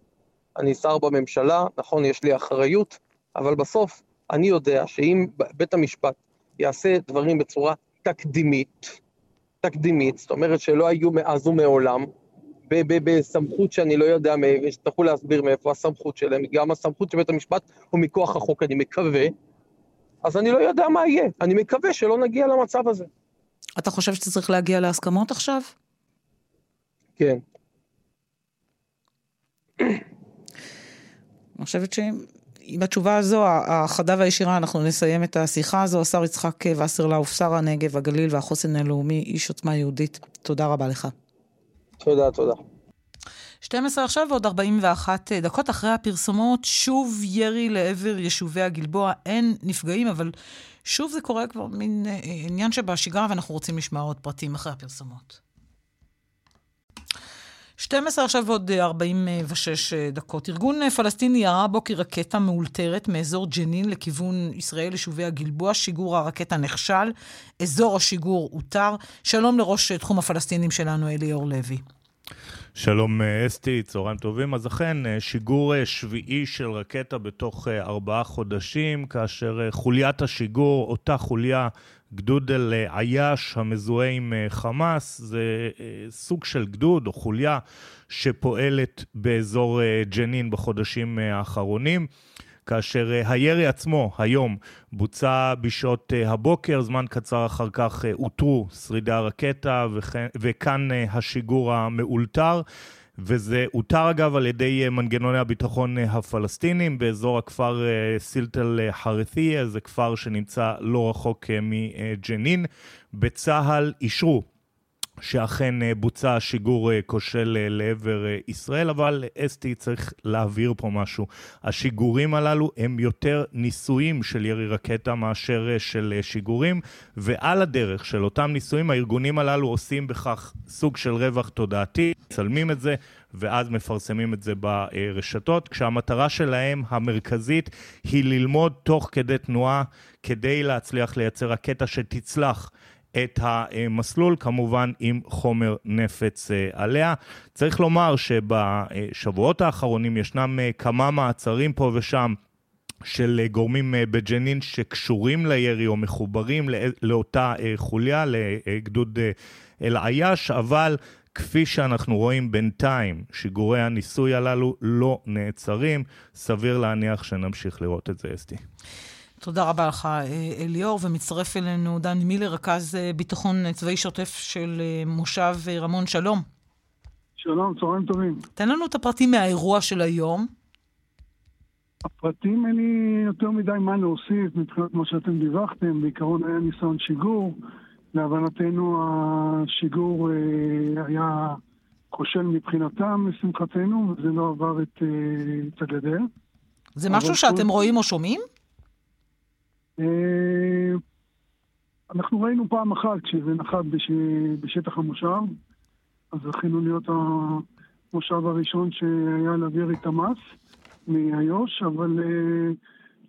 אני שר בממשלה, נכון, יש לי אחריות, אבל בסוף אני יודע שאם בית המשפט יעשה דברים בצורה תקדימית, תקדימית, זאת אומרת שלא היו מאז ומעולם, בסמכות שאני לא יודע, שתוכלו להסביר מאיפה הסמכות שלהם, גם הסמכות של בית המשפט הוא מכוח החוק, אני מקווה, אז אני לא יודע מה יהיה, אני מקווה שלא נגיע למצב הזה. אתה חושב שאתה צריך להגיע להסכמות עכשיו? כן. אני חושבת שעם התשובה הזו, החדה והישירה, אנחנו נסיים את השיחה הזו. השר יצחק וסרלאוף, שר הנגב, הגליל והחוסן הלאומי, איש עוצמה יהודית. תודה רבה לך. תודה, תודה. שתים עשרה עכשיו ועוד ארבעים ואחת דקות אחרי הפרסומות, שוב ירי לעבר יישובי הגלבוע, אין נפגעים, אבל שוב זה קורה כבר מין עניין שבשגרה, ואנחנו רוצים לשמוע עוד פרטים אחרי הפרסומות. שתים עשרה עכשיו ועוד ארבעים ושש דקות. ארגון פלסטיני ירה בוקר רקטה מאולתרת מאזור ג'נין לכיוון ישראל, לשובי הגלבוע. שיגור הרקטה נכשל, אזור השיגור הותר. שלום לראש תחום הפלסטינים שלנו, אליאור לוי. שלום אסתי, צהריים טובים. אז אכן, שיגור שביעי של רקטה בתוך ארבעה חודשים, כאשר חוליית השיגור, אותה חוליה גדוד אל-עייש המזוהה עם חמאס, זה סוג של גדוד או חוליה שפועלת באזור ג'נין בחודשים האחרונים, כאשר הירי עצמו היום בוצע בשעות הבוקר, זמן קצר אחר כך אותרו שרידי הרקטה וכאן השיגור המאולתר, וזה הותר אגב על ידי מנגנוני הביטחון הפלסטינים באזור הכפר סילת אל-חרתיה, זה כפר שנמצא לא רחוק מג'נין. בצהל אישרו שאכן בוצע שיגור כושל לעבר ישראל, אבל אסתי צריך להעביר פה משהו. השיגורים הללו הם יותר ניסויים של ירי רקטה מאשר של שיגורים, ועל הדרך של אותם ניסויים הארגונים הללו עושים בכך סוג של רווח תודעתי, צלמים את זה ואז מפרסמים את זה ברשתות, כשהמטרה שלהם המרכזית היא ללמוד תוך כדי תנועה כדי להצליח לייצר רקטה שתצלח את המסלול, כמובן עם חומר נפץ עליה. צריך לומר שבשבועות האחרונים ישנם כמה מעצרים פה ושם של גורמים בג'נין שקשורים לירי או מחוברים לאותה חוליה, לגדוד אל-עייש, אבל כפי שאנחנו רואים בינתיים, שיגורי הניסוי הללו לא נעצרים, סביר להניח שנמשיך לראות את זה, אסתי. תודה רבה לך, אליאור, ומצטרף אלינו דן מילר, רכז ביטחון צבאי שוטף של מושב רמון. שלום. שלום, צהריים טובים. תן לנו את הפרטים מהאירוע של היום. הפרטים, אין לי יותר מדי מה להוסיף מתחילת מה שאתם דיווחתם. בעיקרון היה ניסיון שיגור. להבנתנו השיגור היה כושל מבחינתם, לשמחתנו, וזה לא עבר את, את הגדר. זה משהו שאתם כל... רואים או שומעים? אנחנו ראינו פעם אחת כשזה נחת בש... בשטח המושב, אז זכינו להיות המושב הראשון שהיה להעביר את המס מאיו"ש, אבל uh,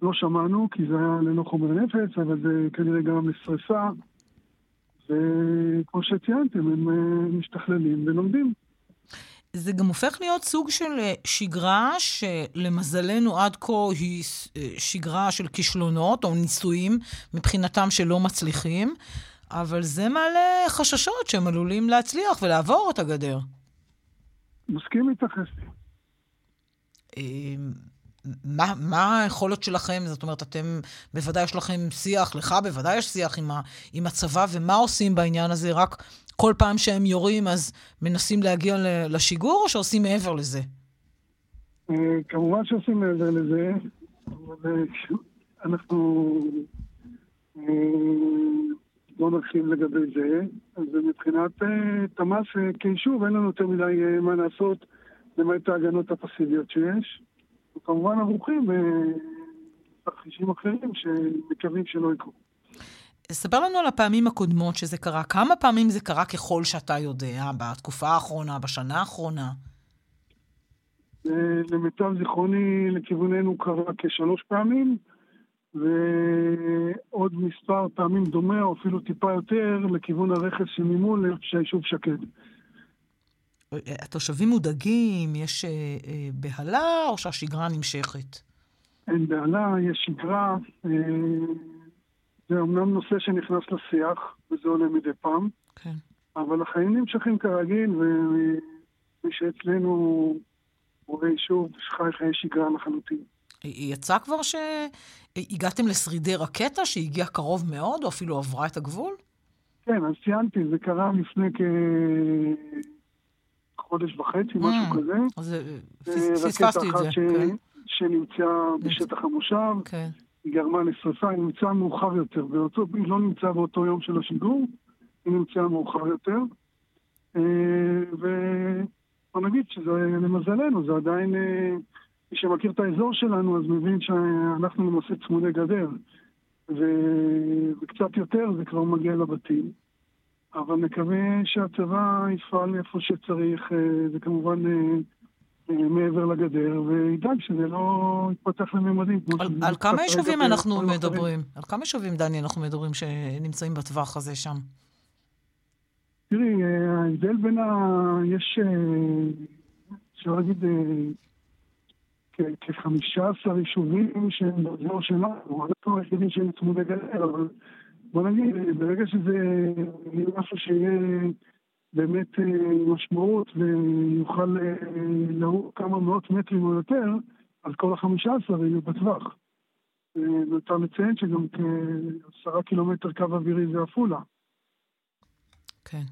לא שמענו כי זה היה ללא חומר נפץ, אבל זה כנראה גם מסרסה, וכמו שציינתם הם uh, משתכללים ולומדים. זה גם הופך להיות סוג של שגרה שלמזלנו עד כה היא שגרה של כישלונות או ניסויים מבחינתם שלא מצליחים, אבל זה מעלה חששות שהם עלולים להצליח ולעבור את הגדר. מסכים איתך, אסתי. מה, מה היכולות שלכם? זאת אומרת, אתם, בוודאי יש לכם שיח, לך בוודאי יש שיח עם, ה, עם הצבא, ומה עושים בעניין הזה? רק כל פעם שהם יורים, אז מנסים להגיע לשיגור, או שעושים מעבר לזה? כמובן שעושים מעבר לזה, אבל אנחנו לא נרחיב לגבי זה, אז מבחינת תמ"ס, כיישוב, אין לנו יותר מדי מה לעשות, למעט ההגנות הפסיביות שיש, וכמובן ערוכים בתרחישים אחרים שמקווים שלא יקרו. ספר לנו על הפעמים הקודמות שזה קרה. כמה פעמים זה קרה ככל שאתה יודע, בתקופה האחרונה, בשנה האחרונה? למיטב זיכרוני, לכיווננו קרה כשלוש פעמים, ועוד מספר פעמים דומה, או אפילו טיפה יותר, לכיוון הרכס שממול, שהיישוב שקד. התושבים מודאגים, יש בהלה או שהשגרה נמשכת? אין בהלה, יש שגרה. זה אמנם נושא שנכנס לשיח, וזה עולה מדי פעם. כן. אבל החיים נמשכים כרגיל, ומי שאצלנו רואה שוב שחי חיי שגרה לחלוטין. יצא כבר שהגעתם לשרידי רקטה שהגיעה קרוב מאוד, או אפילו עברה את הגבול? כן, אז ציינתי, זה קרה לפני כ... חודש וחצי, משהו כזה. אז פספסתי את זה. רקטה אחת שנמצאה בשטח המושב. כן. היא גרמה לשרפה, היא נמצאה מאוחר יותר. היא לא נמצאה באותו יום של השיגור, היא נמצאה מאוחר יותר. ואני אגיד שזה למזלנו, זה עדיין, מי שמכיר את האזור שלנו, אז מבין שאנחנו למעשה צמודי גדר. וקצת יותר זה כבר מגיע לבתים. אבל מקווה שהצבא יפעל איפה שצריך, זה כמובן מעבר לגדר, וידאג שזה לא יתפתח לממדים. על כמה יישובים אנחנו מדברים? על כמה יישובים, דני, אנחנו מדברים שנמצאים בטווח הזה שם? תראי, ההבדל בין ה... יש, אפשר להגיד, כ-חמישה עשר יישובים שהם בזור שלנו, אנחנו היחידים שהם צמודי גדר, אבל בוא נגיד, ברגע שזה משהו שיהיה באמת משמעות ויוכל להראות כמה מאות מטרים או יותר, אז כל החמישה עשר יהיו בטווח. ואתה מציין שגם כעשרה קילומטר קו אווירי זה אפולה. כן.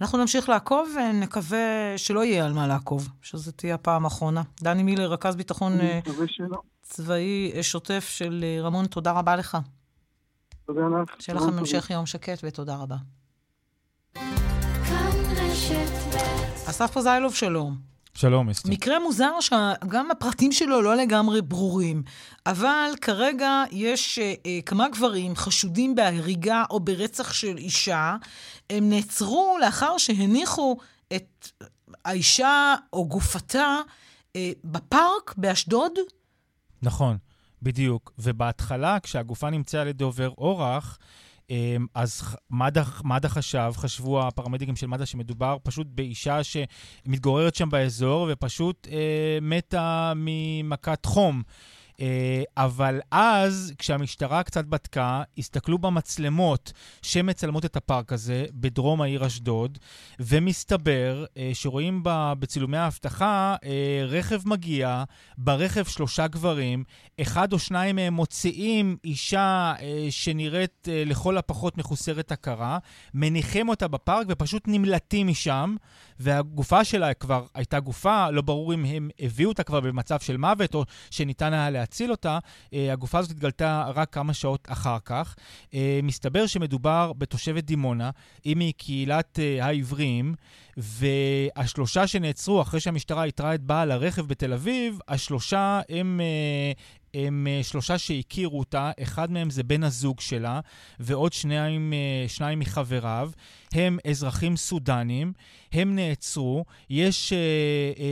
אנחנו נמשיך לעקוב ונקווה שלא יהיה על מה לעקוב, שזה תהיה הפעם האחרונה. דני מילר, רכז ביטחון צבאי שוטף של רמון, תודה רבה לך. תודה לך. שיהיה לכם המשך יום שקט ותודה רבה. אסף פרזיילוב, שלום. שלום, אסתי. מקרה מוזר שגם הפרטים שלו לא לגמרי ברורים, אבל כרגע יש אה, כמה גברים חשודים בהריגה או ברצח של אישה, הם נעצרו לאחר שהניחו את האישה או גופתה אה, בפארק באשדוד? נכון, בדיוק. ובהתחלה, כשהגופה נמצאה על ידי עובר אורח, אז מד"א, מד"א חשב, חשבו הפרמדיקים של מד"א שמדובר פשוט באישה שמתגוררת שם באזור ופשוט אה, מתה ממכת חום. אה, אבל אז, כשהמשטרה קצת בדקה, הסתכלו במצלמות שמצלמות את הפארק הזה בדרום העיר אשדוד, ומסתבר אה, שרואים בצילומי ההבטחה אה, רכב מגיע, ברכב שלושה גברים, אחד או שניים מהם מוציאים אישה אה, שנראית אה, לכל הפחות מחוסרת הכרה, מניחים אותה בפארק ופשוט נמלטים משם, והגופה שלה כבר הייתה גופה, לא ברור אם הם הביאו אותה כבר במצב של מוות או שניתן היה להציל אותה, אה, הגופה הזאת התגלתה רק כמה שעות אחר כך. אה, מסתבר שמדובר בתושבת דימונה, היא מקהילת אה, העבריים, והשלושה שנעצרו אחרי שהמשטרה התראה את בעל הרכב בתל אביב, השלושה הם... אה, הם שלושה שהכירו אותה, אחד מהם זה בן הזוג שלה, ועוד שניים, שניים מחבריו, הם אזרחים סודנים, הם נעצרו, יש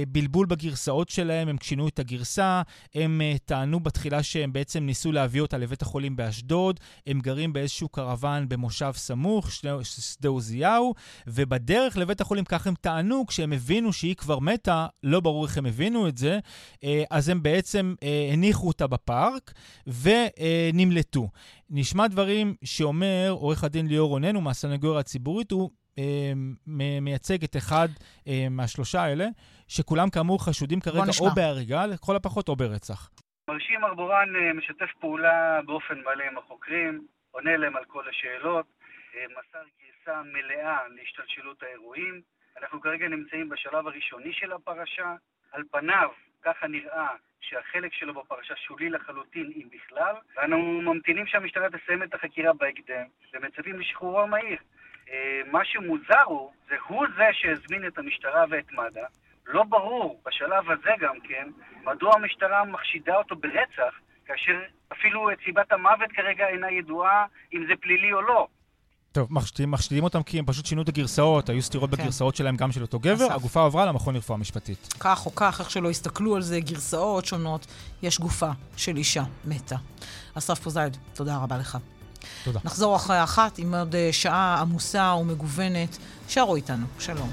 בלבול בגרסאות שלהם, הם שינו את הגרסה, הם טענו בתחילה שהם בעצם ניסו להביא אותה לבית החולים באשדוד, הם גרים באיזשהו קרוון במושב סמוך, שדה עוזיהו, ובדרך לבית החולים כך הם טענו, כשהם הבינו שהיא כבר מתה, לא ברור איך הם הבינו את זה, אז הם בעצם הניחו אותה בפארק ונמלטו. נשמע דברים שאומר עורך הדין ליאור רוננו מהסנגוריה הציבורית, הוא אה, מייצג את אחד אה, מהשלושה האלה, שכולם כאמור חשודים כרגע או בהריגה, לכל הפחות או ברצח. מרשים ארבורן משתף פעולה באופן מלא עם החוקרים, עונה להם על כל השאלות, מסר גרסה מלאה להשתלשלות האירועים. אנחנו כרגע נמצאים בשלב הראשוני של הפרשה, על פניו ככה נראה שהחלק שלו בפרשה שולי לחלוטין, אם בכלל, ואנו ממתינים שהמשטרה תסיים את החקירה בהקדם, ומצפים לשחרורו המהיר. מה שמוזר הוא, זה הוא זה שהזמין את המשטרה ואת מד"א. לא ברור, בשלב הזה גם כן, מדוע המשטרה מחשידה אותו ברצח, כאשר אפילו את סיבת המוות כרגע אינה ידועה אם זה פלילי או לא. טוב, מחשידים, מחשידים אותם כי הם פשוט שינו את הגרסאות, היו סתירות כן. בגרסאות שלהם גם של אותו גבר, הגופה עברה למכון לרפואה משפטית. כך או כך, איך שלא הסתכלו על זה, גרסאות שונות, יש גופה של אישה מתה. אסף פוזייד, תודה רבה לך. תודה. נחזור אחרי אחת עם עוד שעה עמוסה ומגוונת, שערו איתנו, שלום.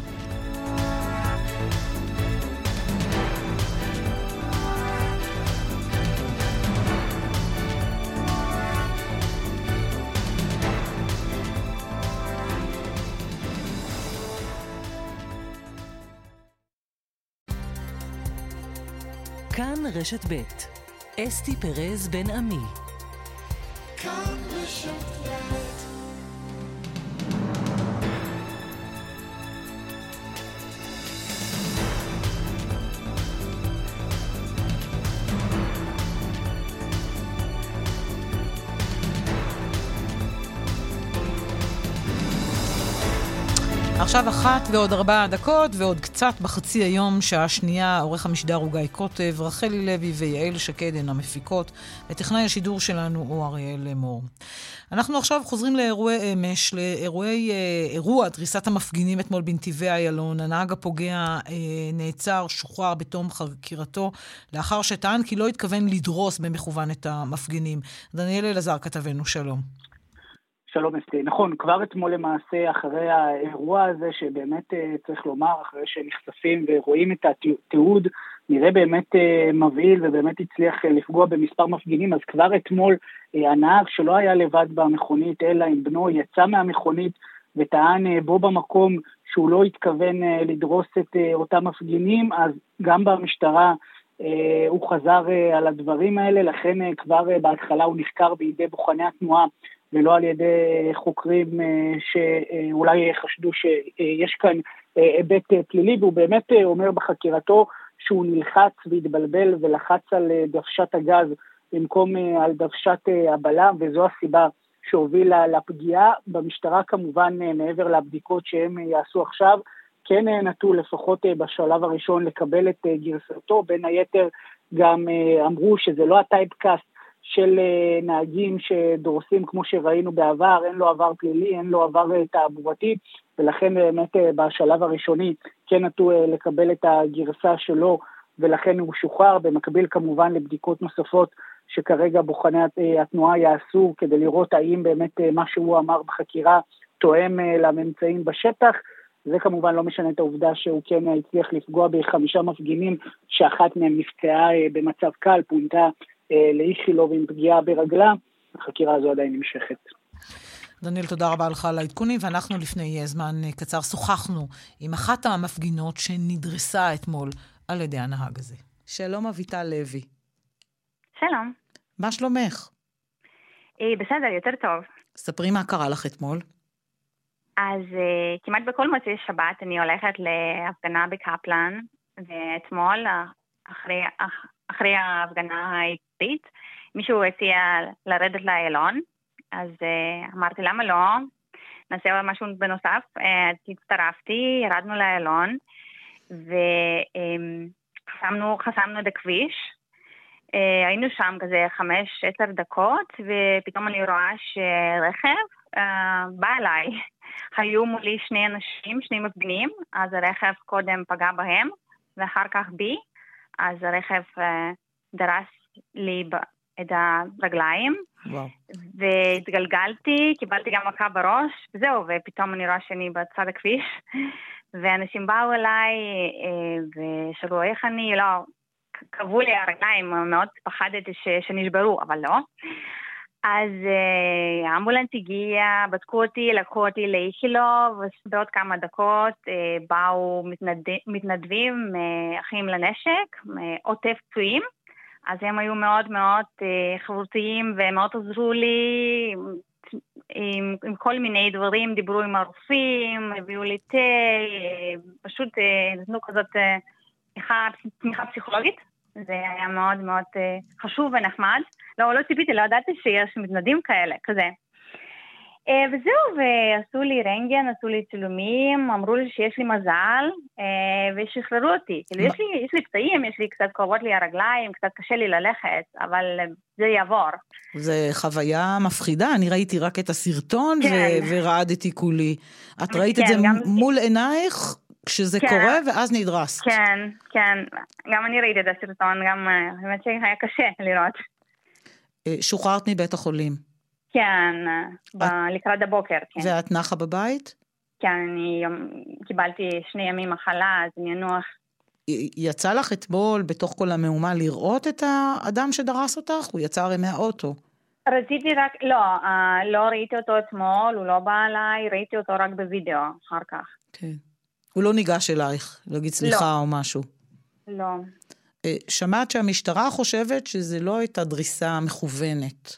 כאן רשת ב', אסתי פרז בן עמי. כאן רשת ב'. עכשיו אחת ועוד ארבע דקות, ועוד קצת בחצי היום, שעה שנייה, עורך המשדר הוא גיא קוטב, רחלי לוי ויעל שקד הן המפיקות, וטכנאי השידור שלנו הוא אריאל מור. אנחנו עכשיו חוזרים לאירועי אמש, לאירועי אירוע, דריסת המפגינים אתמול בנתיבי איילון, הנהג הפוגע נעצר, שוחרר בתום חקירתו, לאחר שטען כי לא התכוון לדרוס במכוון את המפגינים. דניאל אלעזר כתבנו, שלום. שלום אסתי. נכון, כבר אתמול למעשה אחרי האירוע הזה, שבאמת צריך לומר, אחרי שנחשפים ורואים את התיעוד, נראה באמת מבהיל ובאמת הצליח לפגוע במספר מפגינים, אז כבר אתמול הנהג שלא היה לבד במכונית, אלא עם בנו, יצא מהמכונית וטען בו במקום שהוא לא התכוון לדרוס את אותם מפגינים, אז גם במשטרה הוא חזר על הדברים האלה, לכן כבר בהתחלה הוא נחקר בידי בוחני התנועה, ולא על ידי חוקרים שאולי חשדו שיש כאן היבט פלילי, והוא באמת אומר בחקירתו שהוא נלחץ והתבלבל ולחץ על דוושת הגז במקום על דוושת הבלה, וזו הסיבה שהובילה לפגיעה. במשטרה כמובן, מעבר לבדיקות שהם יעשו עכשיו, כן נטו לפחות בשלב הראשון לקבל את גרסתו, בין היתר גם אמרו שזה לא הטייפקאסט של נהגים שדורסים כמו שראינו בעבר, אין לו עבר פלילי, אין לו עבר תעבורתי, ולכן באמת בשלב הראשוני כן נטו לקבל את הגרסה שלו, ולכן הוא שוחרר, במקביל כמובן לבדיקות נוספות שכרגע בוחני התנועה יעשו, כדי לראות האם באמת מה שהוא אמר בחקירה תואם לממצאים בשטח. זה כמובן לא משנה את העובדה שהוא כן הצליח לפגוע בחמישה מפגינים, שאחת מהם נפצעה במצב קל, פונתה לאיכילוב עם פגיעה ברגלה. החקירה הזו עדיין נמשכת. דניאל, תודה רבה לך על העדכונים, ואנחנו לפני זמן קצר שוחחנו עם אחת המפגינות שנדרסה אתמול על ידי הנהג הזה. שלום אביטל לוי. שלום. מה שלומך? בסדר, יותר טוב. ספרי מה קרה לך אתמול. אז כמעט בכל מוצאי שבת אני הולכת להפגנה בקפלן, ואתמול אחרי אחרי ההפגנה העיתית, מישהו הציע לרדת לאלון, אז אמרתי למה לא, נעשה משהו בנוסף, הצטרפתי, ירדנו לאלון, וחסמנו חסמנו את הכביש, היינו שם כזה חמש, עשר דקות, ופתאום אני רואה שרכב בא אליי, היו מולי שני אנשים, שני מפגינים, אז הרכב קודם פגע בהם, ואחר כך בי, אז הרכב דרס לי את הרגליים, וואו. והתגלגלתי, קיבלתי גם מכה בראש, וזהו, ופתאום אני רואה שאני בצד הכביש, ואנשים באו אליי, ושאלו איך אני, לא, קבעו לי הרגליים, מאוד פחדתי ש- שנשברו, אבל לא. אז האמבולנס הגיע, בדקו אותי, לקחו אותי לאיכילוב, ובעוד כמה דקות באו מתנדבים, אחים לנשק, עוטף פצועים, אז הם היו מאוד מאוד חברותיים ומאוד עזרו לי עם, עם כל מיני דברים, דיברו עם הרופאים, הביאו לי תה, פשוט נתנו כזאת תמיכה פסיכולוגית, זה היה מאוד מאוד חשוב ונחמד. לא, לא ציפיתי, לא ידעתי שיש מתנדים כאלה, כזה. וזהו, ועשו לי רנגן, עשו לי צילומים, אמרו לי שיש לי מזל, ושחררו אותי. יש לי, יש לי פצעים, יש לי קצת קרובות לי הרגליים, קצת קשה לי ללכת, אבל זה יעבור. זה חוויה מפחידה, אני ראיתי רק את הסרטון, ורעדתי כולי. את ראית את זה מול עינייך? כשזה כן, קורה, ואז נדרס. כן, כן. גם אני ראיתי את הסרטון, גם באמת שהיה קשה לראות. שוחררת מבית החולים. כן, את... ב- לקראת הבוקר. כן. ואת נחה בבית? כן, אני קיבלתי שני ימים מחלה, אז אני אנוח. יצא לך אתמול, בתוך כל המהומה, לראות את האדם שדרס אותך? הוא יצא הרי מהאוטו. רציתי רק, לא, לא ראיתי אותו אתמול, הוא לא בא עליי, ראיתי אותו רק בווידאו, אחר כך. כן. הוא לא ניגש אלייך, להגיד סליחה לא. או משהו. לא. שמעת שהמשטרה חושבת שזה לא הייתה דריסה מכוונת.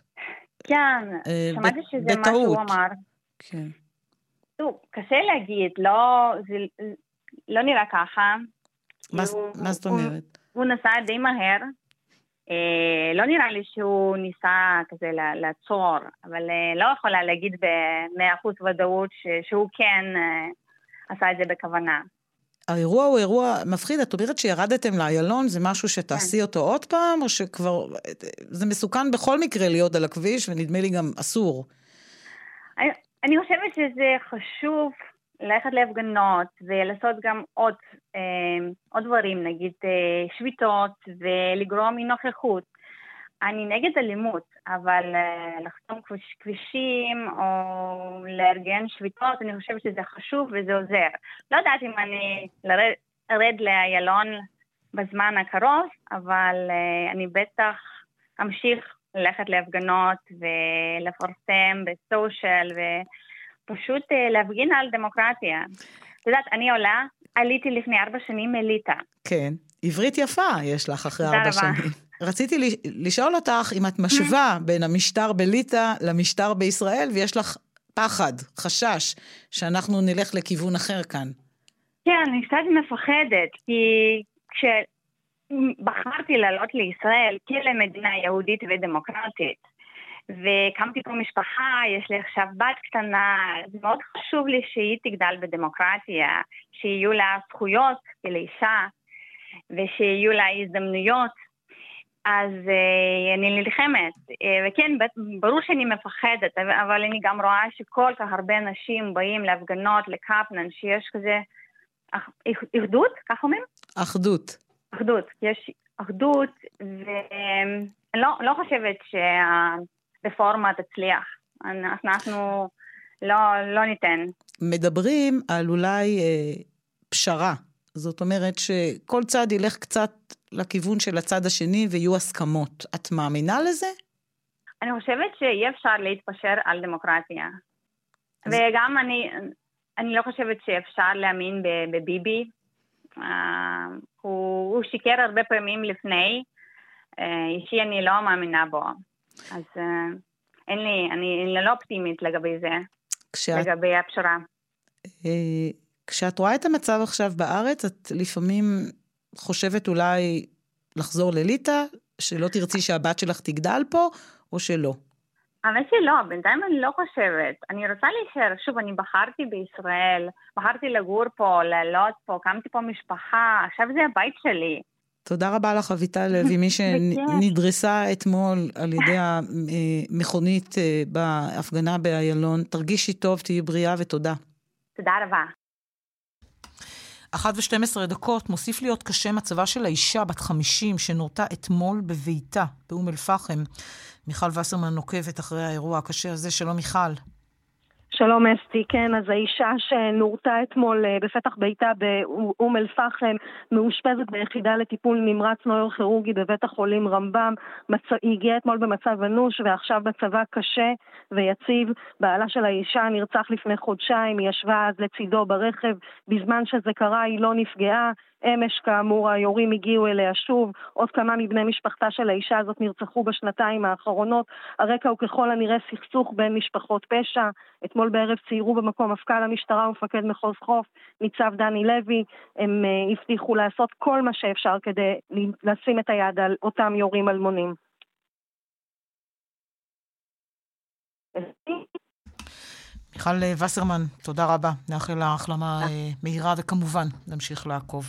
כן, ב- שמעתי שזה בטעות. מה שהוא אמר. כן. טוב, קשה להגיד, לא, זה, לא נראה ככה. מה, הוא, מה זאת אומרת? הוא, הוא נסע די מהר. אה, לא נראה לי שהוא ניסה כזה לעצור, אבל אה, לא יכולה להגיד ב-מאה אחוז ודאות ש- שהוא כן... אה, עשה את זה בכוונה. האירוע הוא אירוע מפחיד, את אומרת שירדתם לאיילון, זה משהו שתעשי אותו עוד פעם, או שכבר, זה מסוכן בכל מקרה להיות על הכביש, ונדמה לי גם אסור. אני, אני חושבת שזה חשוב ללכת להפגנות, ולעשות גם עוד, אה, עוד דברים, נגיד אה, שביתות, ולגרום מנוכחות, אני נגד אלימות, אבל לחסום כבישים או לארגן שביתות, אני חושבת שזה חשוב וזה עוזר. לא יודעת אם אני ארד לאיילון בזמן הקרוב, אבל אני בטח אמשיך ללכת להפגנות ולפרסם בסושל ופשוט להפגין על דמוקרטיה. את יודעת, אני עולה, עליתי לפני ארבע שנים מליטה. כן, עברית יפה יש לך אחרי ארבע שנים. רציתי לשאול אותך אם את משווה בין המשטר בליטה למשטר בישראל, ויש לך פחד, חשש, שאנחנו נלך לכיוון אחר כאן. כן, אני קצת מפחדת, כי כשבחרתי לעלות לישראל כלמדינה יהודית ודמוקרטית, וקמתי פה משפחה, יש לי עכשיו בת קטנה, זה מאוד חשוב לי שהיא תגדל בדמוקרטיה, שיהיו לה זכויות לאישה, ושיהיו לה הזדמנויות, אז uh, אני נלחמת, uh, וכן, ברור שאני מפחדת, אבל אני גם רואה שכל כך הרבה אנשים באים להפגנות, לקפנן, שיש כזה אחדות, כך אומרים? אחדות. אחדות, יש אחדות, ואני לא, לא חושבת שהרפורמה תצליח, אנחנו לא, לא ניתן. מדברים על אולי אה, פשרה, זאת אומרת שכל צד ילך קצת לכיוון של הצד השני ויהיו הסכמות. את מאמינה לזה? אני חושבת שאי אפשר להתפשר על דמוקרטיה. אז... וגם אני, אני לא חושבת שאפשר להאמין בביבי. Uh, הוא, הוא שיקר הרבה פעמים לפני, uh, אישי אני לא מאמינה בו. אז uh, אין לי, אני, אני לא אופטימית לגבי זה, כשאת... לגבי הפשרה. Uh, כשאת רואה את המצב עכשיו בארץ, את לפעמים... חושבת אולי לחזור לליטה, שלא תרצי שהבת שלך תגדל פה, או שלא? אבל שלא, בינתיים אני לא חושבת. אני רוצה להישאר, שוב, אני בחרתי בישראל, בחרתי לגור פה, לעלות פה, קמתי פה משפחה, עכשיו זה הבית שלי. תודה רבה לך, אביטל לוי, מי שנדרסה אתמול על ידי המכונית בהפגנה באיילון. תרגישי טוב, תהיי בריאה ותודה. תודה רבה. אחת ושתים עשרה דקות מוסיף להיות קשה מצבה של האישה בת חמישים שנורתה אתמול בביתה, באום אל פחם. מיכל וסרמן נוקבת אחרי האירוע הקשה הזה. שלום מיכל. שלום אסתי, כן, אז האישה שנורתה אתמול בפתח ביתה באום אל פחם, מאושפזת ביחידה לטיפול נמרץ נוירוכירורגי בבית החולים רמב"ם, היא הגיעה אתמול במצב אנוש ועכשיו בצבא קשה ויציב. בעלה של האישה נרצח לפני חודשיים, היא ישבה אז לצידו ברכב, בזמן שזה קרה היא לא נפגעה, אמש כאמור היורים הגיעו אליה שוב, עוד כמה מבני משפחתה של האישה הזאת נרצחו בשנתיים האחרונות, הרקע הוא ככל הנראה סכסוך בין משפחות פשע. אתמול בערב ציירו במקום מפכ"ל המשטרה ומפקד מחוז חוף, ניצב דני לוי, הם uh, הבטיחו לעשות כל מה שאפשר כדי לשים את היד על אותם יורים אלמונים. מיכל וסרמן, תודה רבה. נאחל להחלמה מהירה, וכמובן, נמשיך לעקוב.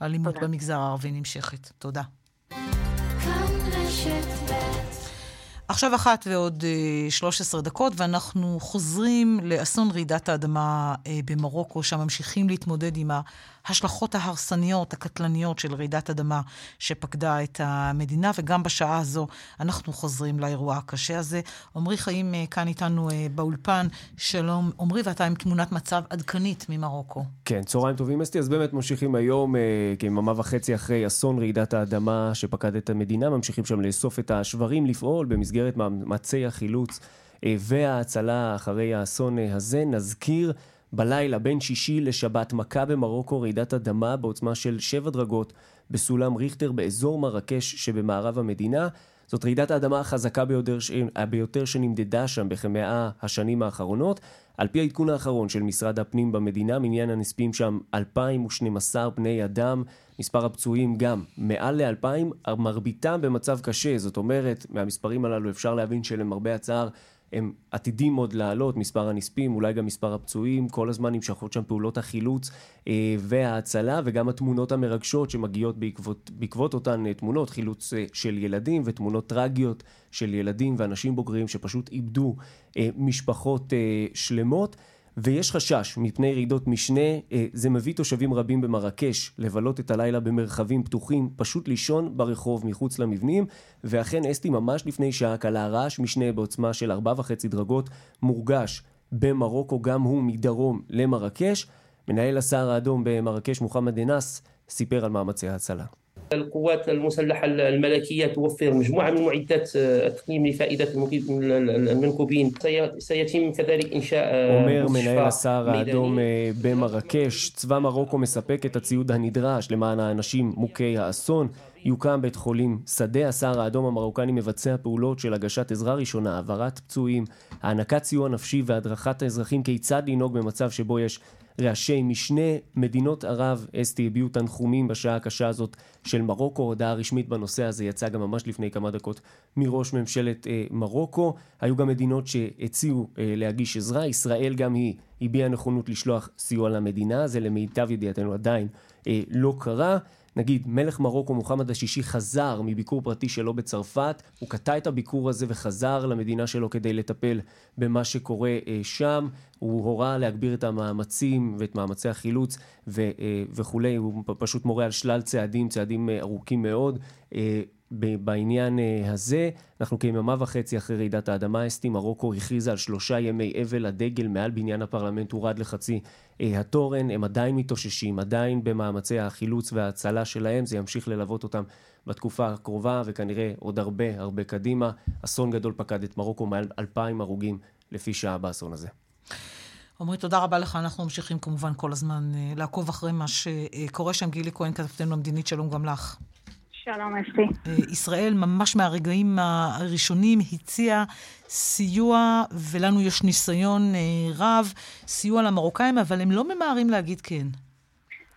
האלימות במגזר הערבי נמשכת. תודה. עכשיו אחת ועוד שלוש עשרה דקות, ואנחנו חוזרים לאסון רעידת האדמה במרוקו, שממשיכים להתמודד עם ההשלכות ההרסניות, הקטלניות של רעידת אדמה שפקדה את המדינה, וגם בשעה הזו אנחנו חוזרים לאירוע הקשה הזה. עומרי חיים כאן איתנו באולפן. שלום עומרי, ואתה עם תמונת מצב עדכנית ממרוקו. כן, צהריים טובים אסתי. אז באמת ממשיכים היום, כממה וחצי אחרי אסון רעידת האדמה שפקד את המדינה, ממשיכים שם לאסוף את השברים, לפעול במסגרת מאמצי החילוץ וההצלה אחרי האסון הזה. נזכיר, בלילה בין שישי לשבת מכה במרוקו רעידת אדמה בעוצמה של שבע דרגות בסולם ריכטר באזור מרקש שבמערב המדינה. זאת רעידת האדמה החזקה ביותר, ביותר שנמדדה שם בכמאה השנים האחרונות. על פי העדכון האחרון של משרד הפנים במדינה, מניין הנספים שם אלפיים ושתים עשרה בני אדם, מספר הפצועים גם מעל ל-אלפיים, מרביתם במצב קשה. זאת אומרת, מהמספרים הללו אפשר להבין שלמרבה הצער, הם עתידים עוד לעלות, מספר הנספים, אולי גם מספר הפצועים, כל הזמן נמשכות שם פעולות החילוץ אה, וההצלה, וגם התמונות המרגשות שמגיעות בעקבות, בעקבות אותן אה, תמונות, חילוץ אה, של ילדים ותמונות טרגיות של ילדים ואנשים בוגרים שפשוט איבדו אה, משפחות אה, שלמות. ויש חשש מפני רעידות משנה. זה מביא תושבים רבים במרקש לבלות את הלילה במרחבים פתוחים, פשוט לישון ברחוב מחוץ למבנים, ואכן אסתי ממש לפני שעה קלה רעש משנה בעוצמה של ארבע וחצי דרגות מורגש במרוקו, גם הוא מדרום למרקש. מנהל הסהר האדום במרקש מוחמד אנס סיפר על מאמצי ההצלה. القوات المسلحة الملكية توفر مجموعة من معدات التقييم لفائدة المنكوبين. سيتم كذلك إنشاء אומר מנהל הסהר האדום במרקש, צבא מרוקו מספק את הציוד הנדרש למען האנשים מוכי האסון. יוקם בית חולים שדה. הסהר האדום המרוקני מבצע פעולות של הגשת עזרה ראשונה, העברת פצועים, הענקת סיוע נפשי והדרכת האזרחים כיצד לנהוג במצב שבו יש רעשי משנה. מדינות ערב אסתי הביעו תנחומים בשעה הקשה הזאת של מרוקו. הודעה רשמית בנושא הזה יצאה גם ממש לפני כמה דקות מראש ממשלת אה, מרוקו. היו גם מדינות שהציעו אה, להגיש עזרה. ישראל גם היא הביעה נכונות לשלוח סיוע למדינה. זה למיטב ידיעתנו עדיין אה, לא קרה. נגיד, מלך מרוקו מוחמד השישי חזר מביקור פרטי שלו בצרפת. הוא קטע את הביקור הזה וחזר למדינה שלו כדי לטפל במה שקורה שם. הוא הורה להגביר את המאמצים ואת מאמצי החילוץ וכו'. הוא פשוט מורה על שלל צעדים, צעדים ארוכים מאוד. בעניין הזה, אנחנו כיממה וחצי אחרי רעידת האדמה, אסתי מרוקו הכריזה על שלושה ימי אבל. הדגל מעל בניין הפרלמנט הורד לחצי התורן. הם עדיין מתאוששים, עדיין במאמצי החילוץ וההצלה שלהם. זה ימשיך ללוות אותם בתקופה הקרובה וכנראה עוד הרבה הרבה קדימה. אסון גדול פקד את מרוקו, מעל אלפיים הרוגים לפי שעה באסון הזה. עומרי, תודה רבה לך. אנחנו ממשיכים כמובן כל הזמן לעקוב אחרי מה שקורה שם. גילי כהן, כתבתנו המדינית, שלום גם לך. שלום אסתי. ישראל ממש מהרגעים הראשונים הציעה סיוע, ולנו יש ניסיון רב, סיוע למרוקאים, אבל הם לא ממהרים להגיד כן.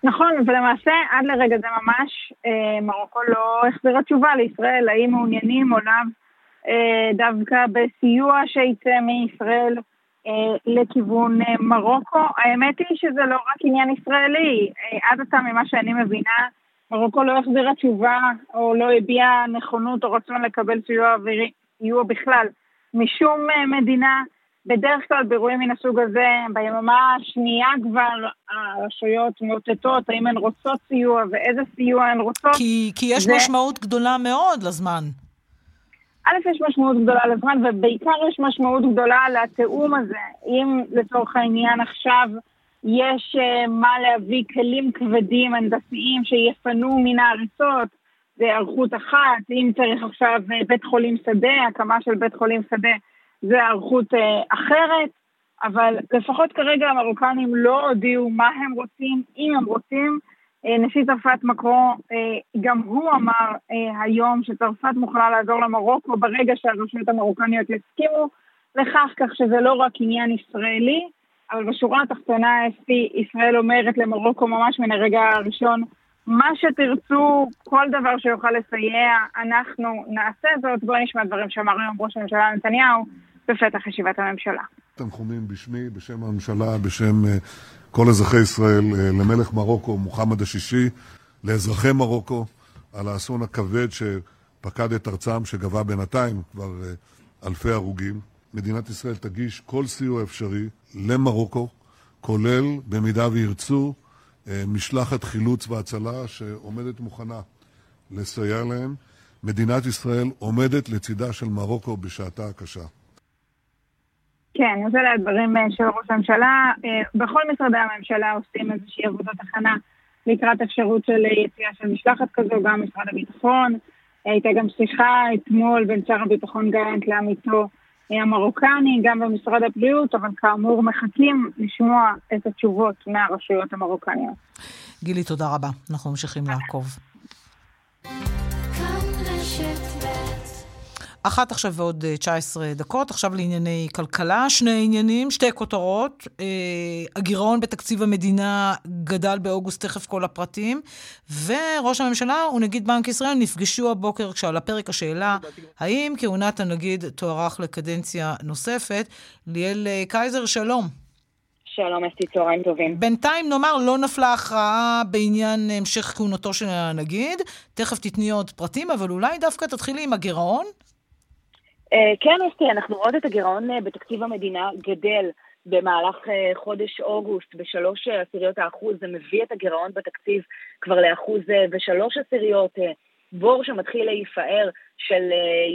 נכון, ולמעשה עד לרגע זה ממש מרוקו לא החזירה תשובה לישראל, האם מעוניינים או לאו דווקא בסיוע שיצא מישראל לכיוון מרוקו. האמת היא שזה לא רק עניין ישראלי, עד עתה ממה שאני מבינה, מרוקו לא החזירה תשובה או לא הביעה נכונות או רצון לקבל סיוע אווירי, סיוע בכלל, משום מדינה. בדרך כלל באירועים מן הסוג הזה, ביממה השנייה כבר הרשויות מוטטות, האם הן רוצות סיוע ואיזה סיוע הן רוצות. כי, כי יש זה... משמעות גדולה מאוד לזמן. א', יש משמעות גדולה לזמן, ובעיקר יש משמעות גדולה לתאום הזה. אם לצורך העניין עכשיו, יש uh, מה להביא כלים כבדים הנדסיים שיפנו מן הארצות, זה ערכות אחת. אם צריך עכשיו uh, בית חולים שדה, הקמה של בית חולים שדה, זה ערכות uh, אחרת. אבל לפחות כרגע המרוקנים לא הודיעו מה הם רוצים, אם הם רוצים. uh, נשיא צרפת מקרון, uh, גם הוא אמר uh, היום שצרפת מוכנה לעזור למרוקו ברגע שהרשויות המרוקניות יסכימו לכך, כך שזה לא רק עניין ישראלי. אבל בשורה התחתונה, ישראל אומרת למרוקו ממש מן הרגע הראשון, מה שתרצו, כל דבר שיוכל לסייע, אנחנו נעשה זאת. בואו נשמע דברים שאמר היום ראש הממשלה נתניהו בפתח ישיבת הממשלה. תנחומים בשמי, בשם הממשלה, בשם כל אזרחי ישראל, למלך מרוקו, מוחמד השישי, לאזרחי מרוקו, על האסון הכבד שפקד את ארצם, שגבה בינתיים כבר אלפי הרוגים. מדינת ישראל תגיש כל סיוע אפשרי למרוקו, כולל, במידה וירצו, משלחת חילוץ והצלה שעומדת מוכנה לסייע להם. מדינת ישראל עומדת לצידה של מרוקו בשעתה הקשה. כן, זה לדברים של ראש הממשלה. בכל משרדי הממשלה עושים איזושהי עבודת הכנה לקראת אפשרות של יציאה של משלחת כזו, גם משרד הביטחון. הייתה גם שיחה אתמול בין שר הביטחון גלנט לעמיתו המרוקני, גם במשרד הבריאות, אבל כאמור מחכים לשמוע את התשובות מהרשויות המרוקניות. גילי, תודה רבה. אנחנו ממשיכים לעקוב. אחת עכשיו ועוד תשע עשרה דקות, עכשיו לענייני כלכלה, שני עניינים, שתי כותרות, הגירעון בתקציב המדינה גדל באוגוסט, תכף כל הפרטים, וראש הממשלה ונגיד בנק ישראל נפגשו הבוקר, כשעל הפרק השאלה, האם כהונת הנגיד תוארך לקדנציה נוספת. ליאל קייזר, שלום. שלום, אסתי, צהריים טובים. בינתיים נאמר, לא נפלה הכרעה בעניין המשך כהונתו של הנגיד, תכף תתני עוד פרטים, אבל אולי דווקא תתחילי עם הגירעון. כן, אסתי, אנחנו עוד את הגירעון בתקציב המדינה גדל במהלך חודש אוגוסט בשלוש עשיריות האחוז, זה מביא את הגירעון בתקציב כבר לאחוז ושלוש עשיריות, בור שמתחיל להיפאר של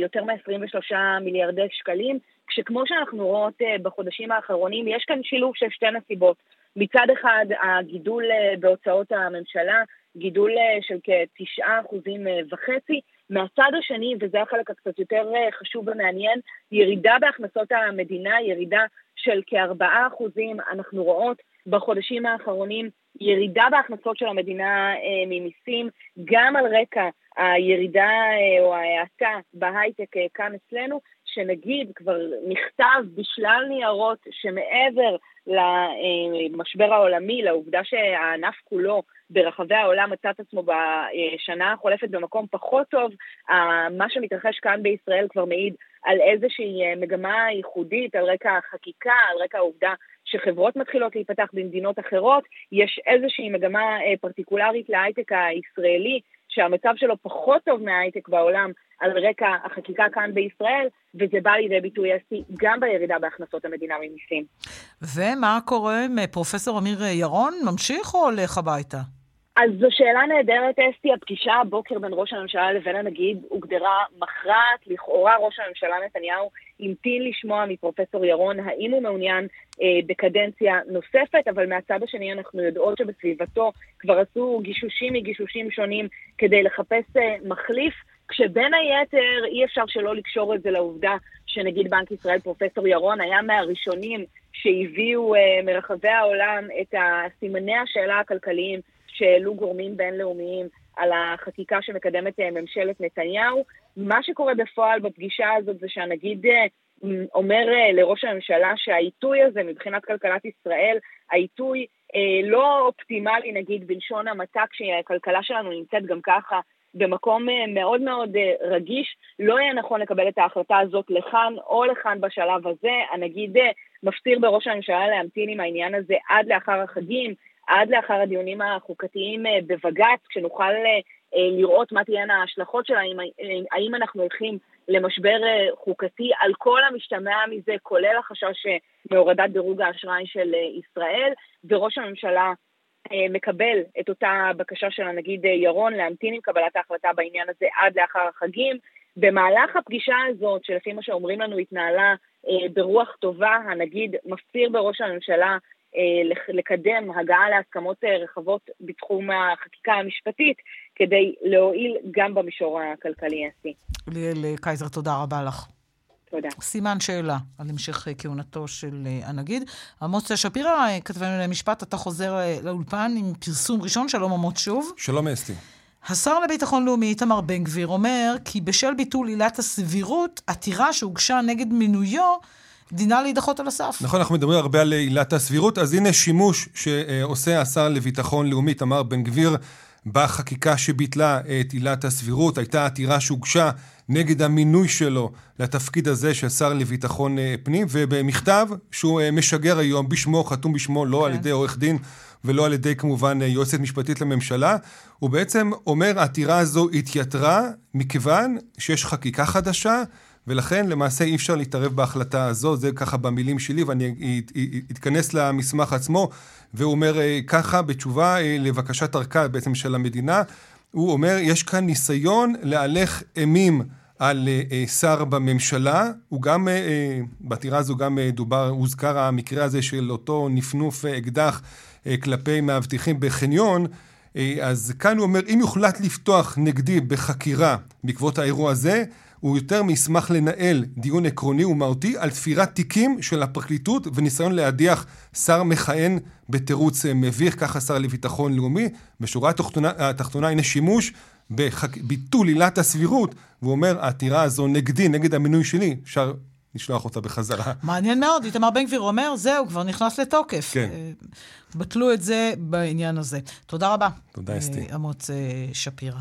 יותר מ-עשרים ושלושה מיליארדי שקלים, כשכמו שאנחנו רואות בחודשים האחרונים, יש כאן שילוב של שתי נסיבות. מצד אחד, הגידול בהוצאות הממשלה, גידול של כתשעה אחוזים וחצי, מהצד השני, וזה החלק הקצת יותר חשוב ומעניין, ירידה בהכנסות המדינה, ירידה של כארבעה אחוזים, אנחנו רואות בחודשים האחרונים, ירידה בהכנסות של המדינה אה, ממיסים, גם על רקע הירידה אה, או ההאטה בהייטק אה, כאן אצלנו, שנגיד כבר נכתב בשלל ניירות שמעבר למשבר העולמי, לעובדה שהענף כולו ברחבי העולם מצא את עצמו בשנה החולפת במקום פחות טוב, מה שמתרחש כאן בישראל כבר מעיד על איזושהי מגמה ייחודית, על רקע החקיקה, על רקע העובדה שחברות מתחילות להיפתח במדינות אחרות, יש איזושהי מגמה פרטיקולרית להייטק הישראלי, שהמצב שלו פחות טוב מההייטק בעולם, על רקע החקיקה כאן בישראל, וזה בא לידי ביטוי גם בירידה בהכנסות המדינה ממיסים. ומה קורה עם פרופסור אמיר ירון? ממשיך או הולך הביתה? אז זו שאלה נהדרת, אסתי. הפגישה הבוקר בין ראש הממשלה לבין הנגיד הוגדרה מכרעת. לכאורה ראש הממשלה נתניהו המתין לשמוע מפרופסור ירון האם הוא מעוניין אה, בקדנציה נוספת, אבל מהצד השני אנחנו יודעות שבסביבתו כבר עשו גישושים מגישושים שונים כדי לחפש אה, מחליף, כשבין היתר אי אפשר שלא לקשור את זה לעובדה שנגיד בנק ישראל פרופסור ירון היה מהראשונים שהביאו אה, מרחבי העולם את הסימני השאלה הכלכליים שאלו גורמים בינלאומיים על החקיקה שמקדמת ממשלת נתניהו. מה שקורה בפועל בפגישה הזאת זה שהנגיד אומר לראש הממשלה שהעיתוי הזה מבחינת כלכלת ישראל, העיתוי לא אופטימלי נגיד בלשון המעטה, כשהכלכלה שלנו נמצאת גם ככה במקום מאוד מאוד רגיש, לא יהיה נכון לקבל את ההחלטה הזאת לכאן או לכאן בשלב הזה. הנגיד מפציר בראש הממשלה להמתין עם העניין הזה עד לאחר החגים, עד לאחר הדיונים החוקתיים בבג"ץ, כשנוכל לראות מה תהיינה ההשלכות שלה, האם אנחנו הולכים למשבר חוקתי על כל המשתמע מזה, כולל החשש מהורדת דירוג האשראי של ישראל, וראש הממשלה מקבל את אותה בקשה של הנגיד ירון להמתין עם קבלת ההחלטה בעניין הזה עד לאחר החגים. במהלך הפגישה הזאת, שלפי מה שאומרים לנו התנהלה ברוח טובה, הנגיד מפציר בראש הממשלה לקדם הגעה להסכמות רחבות בתחום החקיקה המשפטית, כדי להועיל גם במישור הכלכלי. ליאל קייזר, תודה רבה לך. תודה. סימן שאלה על המשך כהונתו של הנגיד. עמוץ שפירא, כתבנו למשפט, אתה חוזר לאולפן עם פרסום ראשון. שלום עמוץ שוב. שלום אסתי. השר לביטחון לאומי איתמר בן גביר אומר כי בשל ביטול עילת הסבירות, עתירה שהוגשה נגד מינויו, דינה להידחות על הסף. נכון, אנחנו מדברים הרבה על עילת הסבירות, אז הנה שימוש שעושה השר לביטחון לאומי איתמר בן גביר בחקיקה שביטלה את עילת הסבירות. הייתה עתירה שהוגשה נגד המינוי שלו לתפקיד הזה של שר לביטחון פנים, ובמכתב שהוא משגר היום בשמו, חתום בשמו, לא okay. על ידי עורך דין ולא על ידי כמובן יועצת משפטית לממשלה, הוא בעצם אומר העתירה הזו התייתרה מכיוון שיש חקיקה חדשה, ולכן למעשה אי אפשר להתערב בהחלטה הזו, זה ככה במילים שלי, ואני אתכנס למסמך עצמו, והוא אומר ככה, בתשובה לבקשת ארכה בעצם של המדינה, הוא אומר, יש כאן ניסיון להלך אימים על שר בממשלה, הוא גם, בעתירה הזו גם דובר, הוזכר המקרה הזה של אותו נפנוף אקדח כלפי מאבטחים בחניון, אז כאן הוא אומר, אם יוחלט לפתוח נגדי בחקירה בעקבות האירוע הזה, הוא יותר מישמח לנהל דיון עקרוני ומהותי על תפירת תיקים של הפרקליטות וניסיון להדיח שר מכהן בתירוץ מביך, ככה שר לביטחון לאומי. בשורה התחתונה הנה שימוש בביטול עילת הסבירות, והוא אומר, העתירה הזו נגדי, נגד המינוי שלי, אפשר לשלוח אותה בחזרה. מעניין מאוד, איתמר בן גביר אומר, זהו, כבר נכנס לתוקף. כן. בטלו את זה בעניין הזה. תודה רבה. תודה, אסתי. עמוץ שפירא.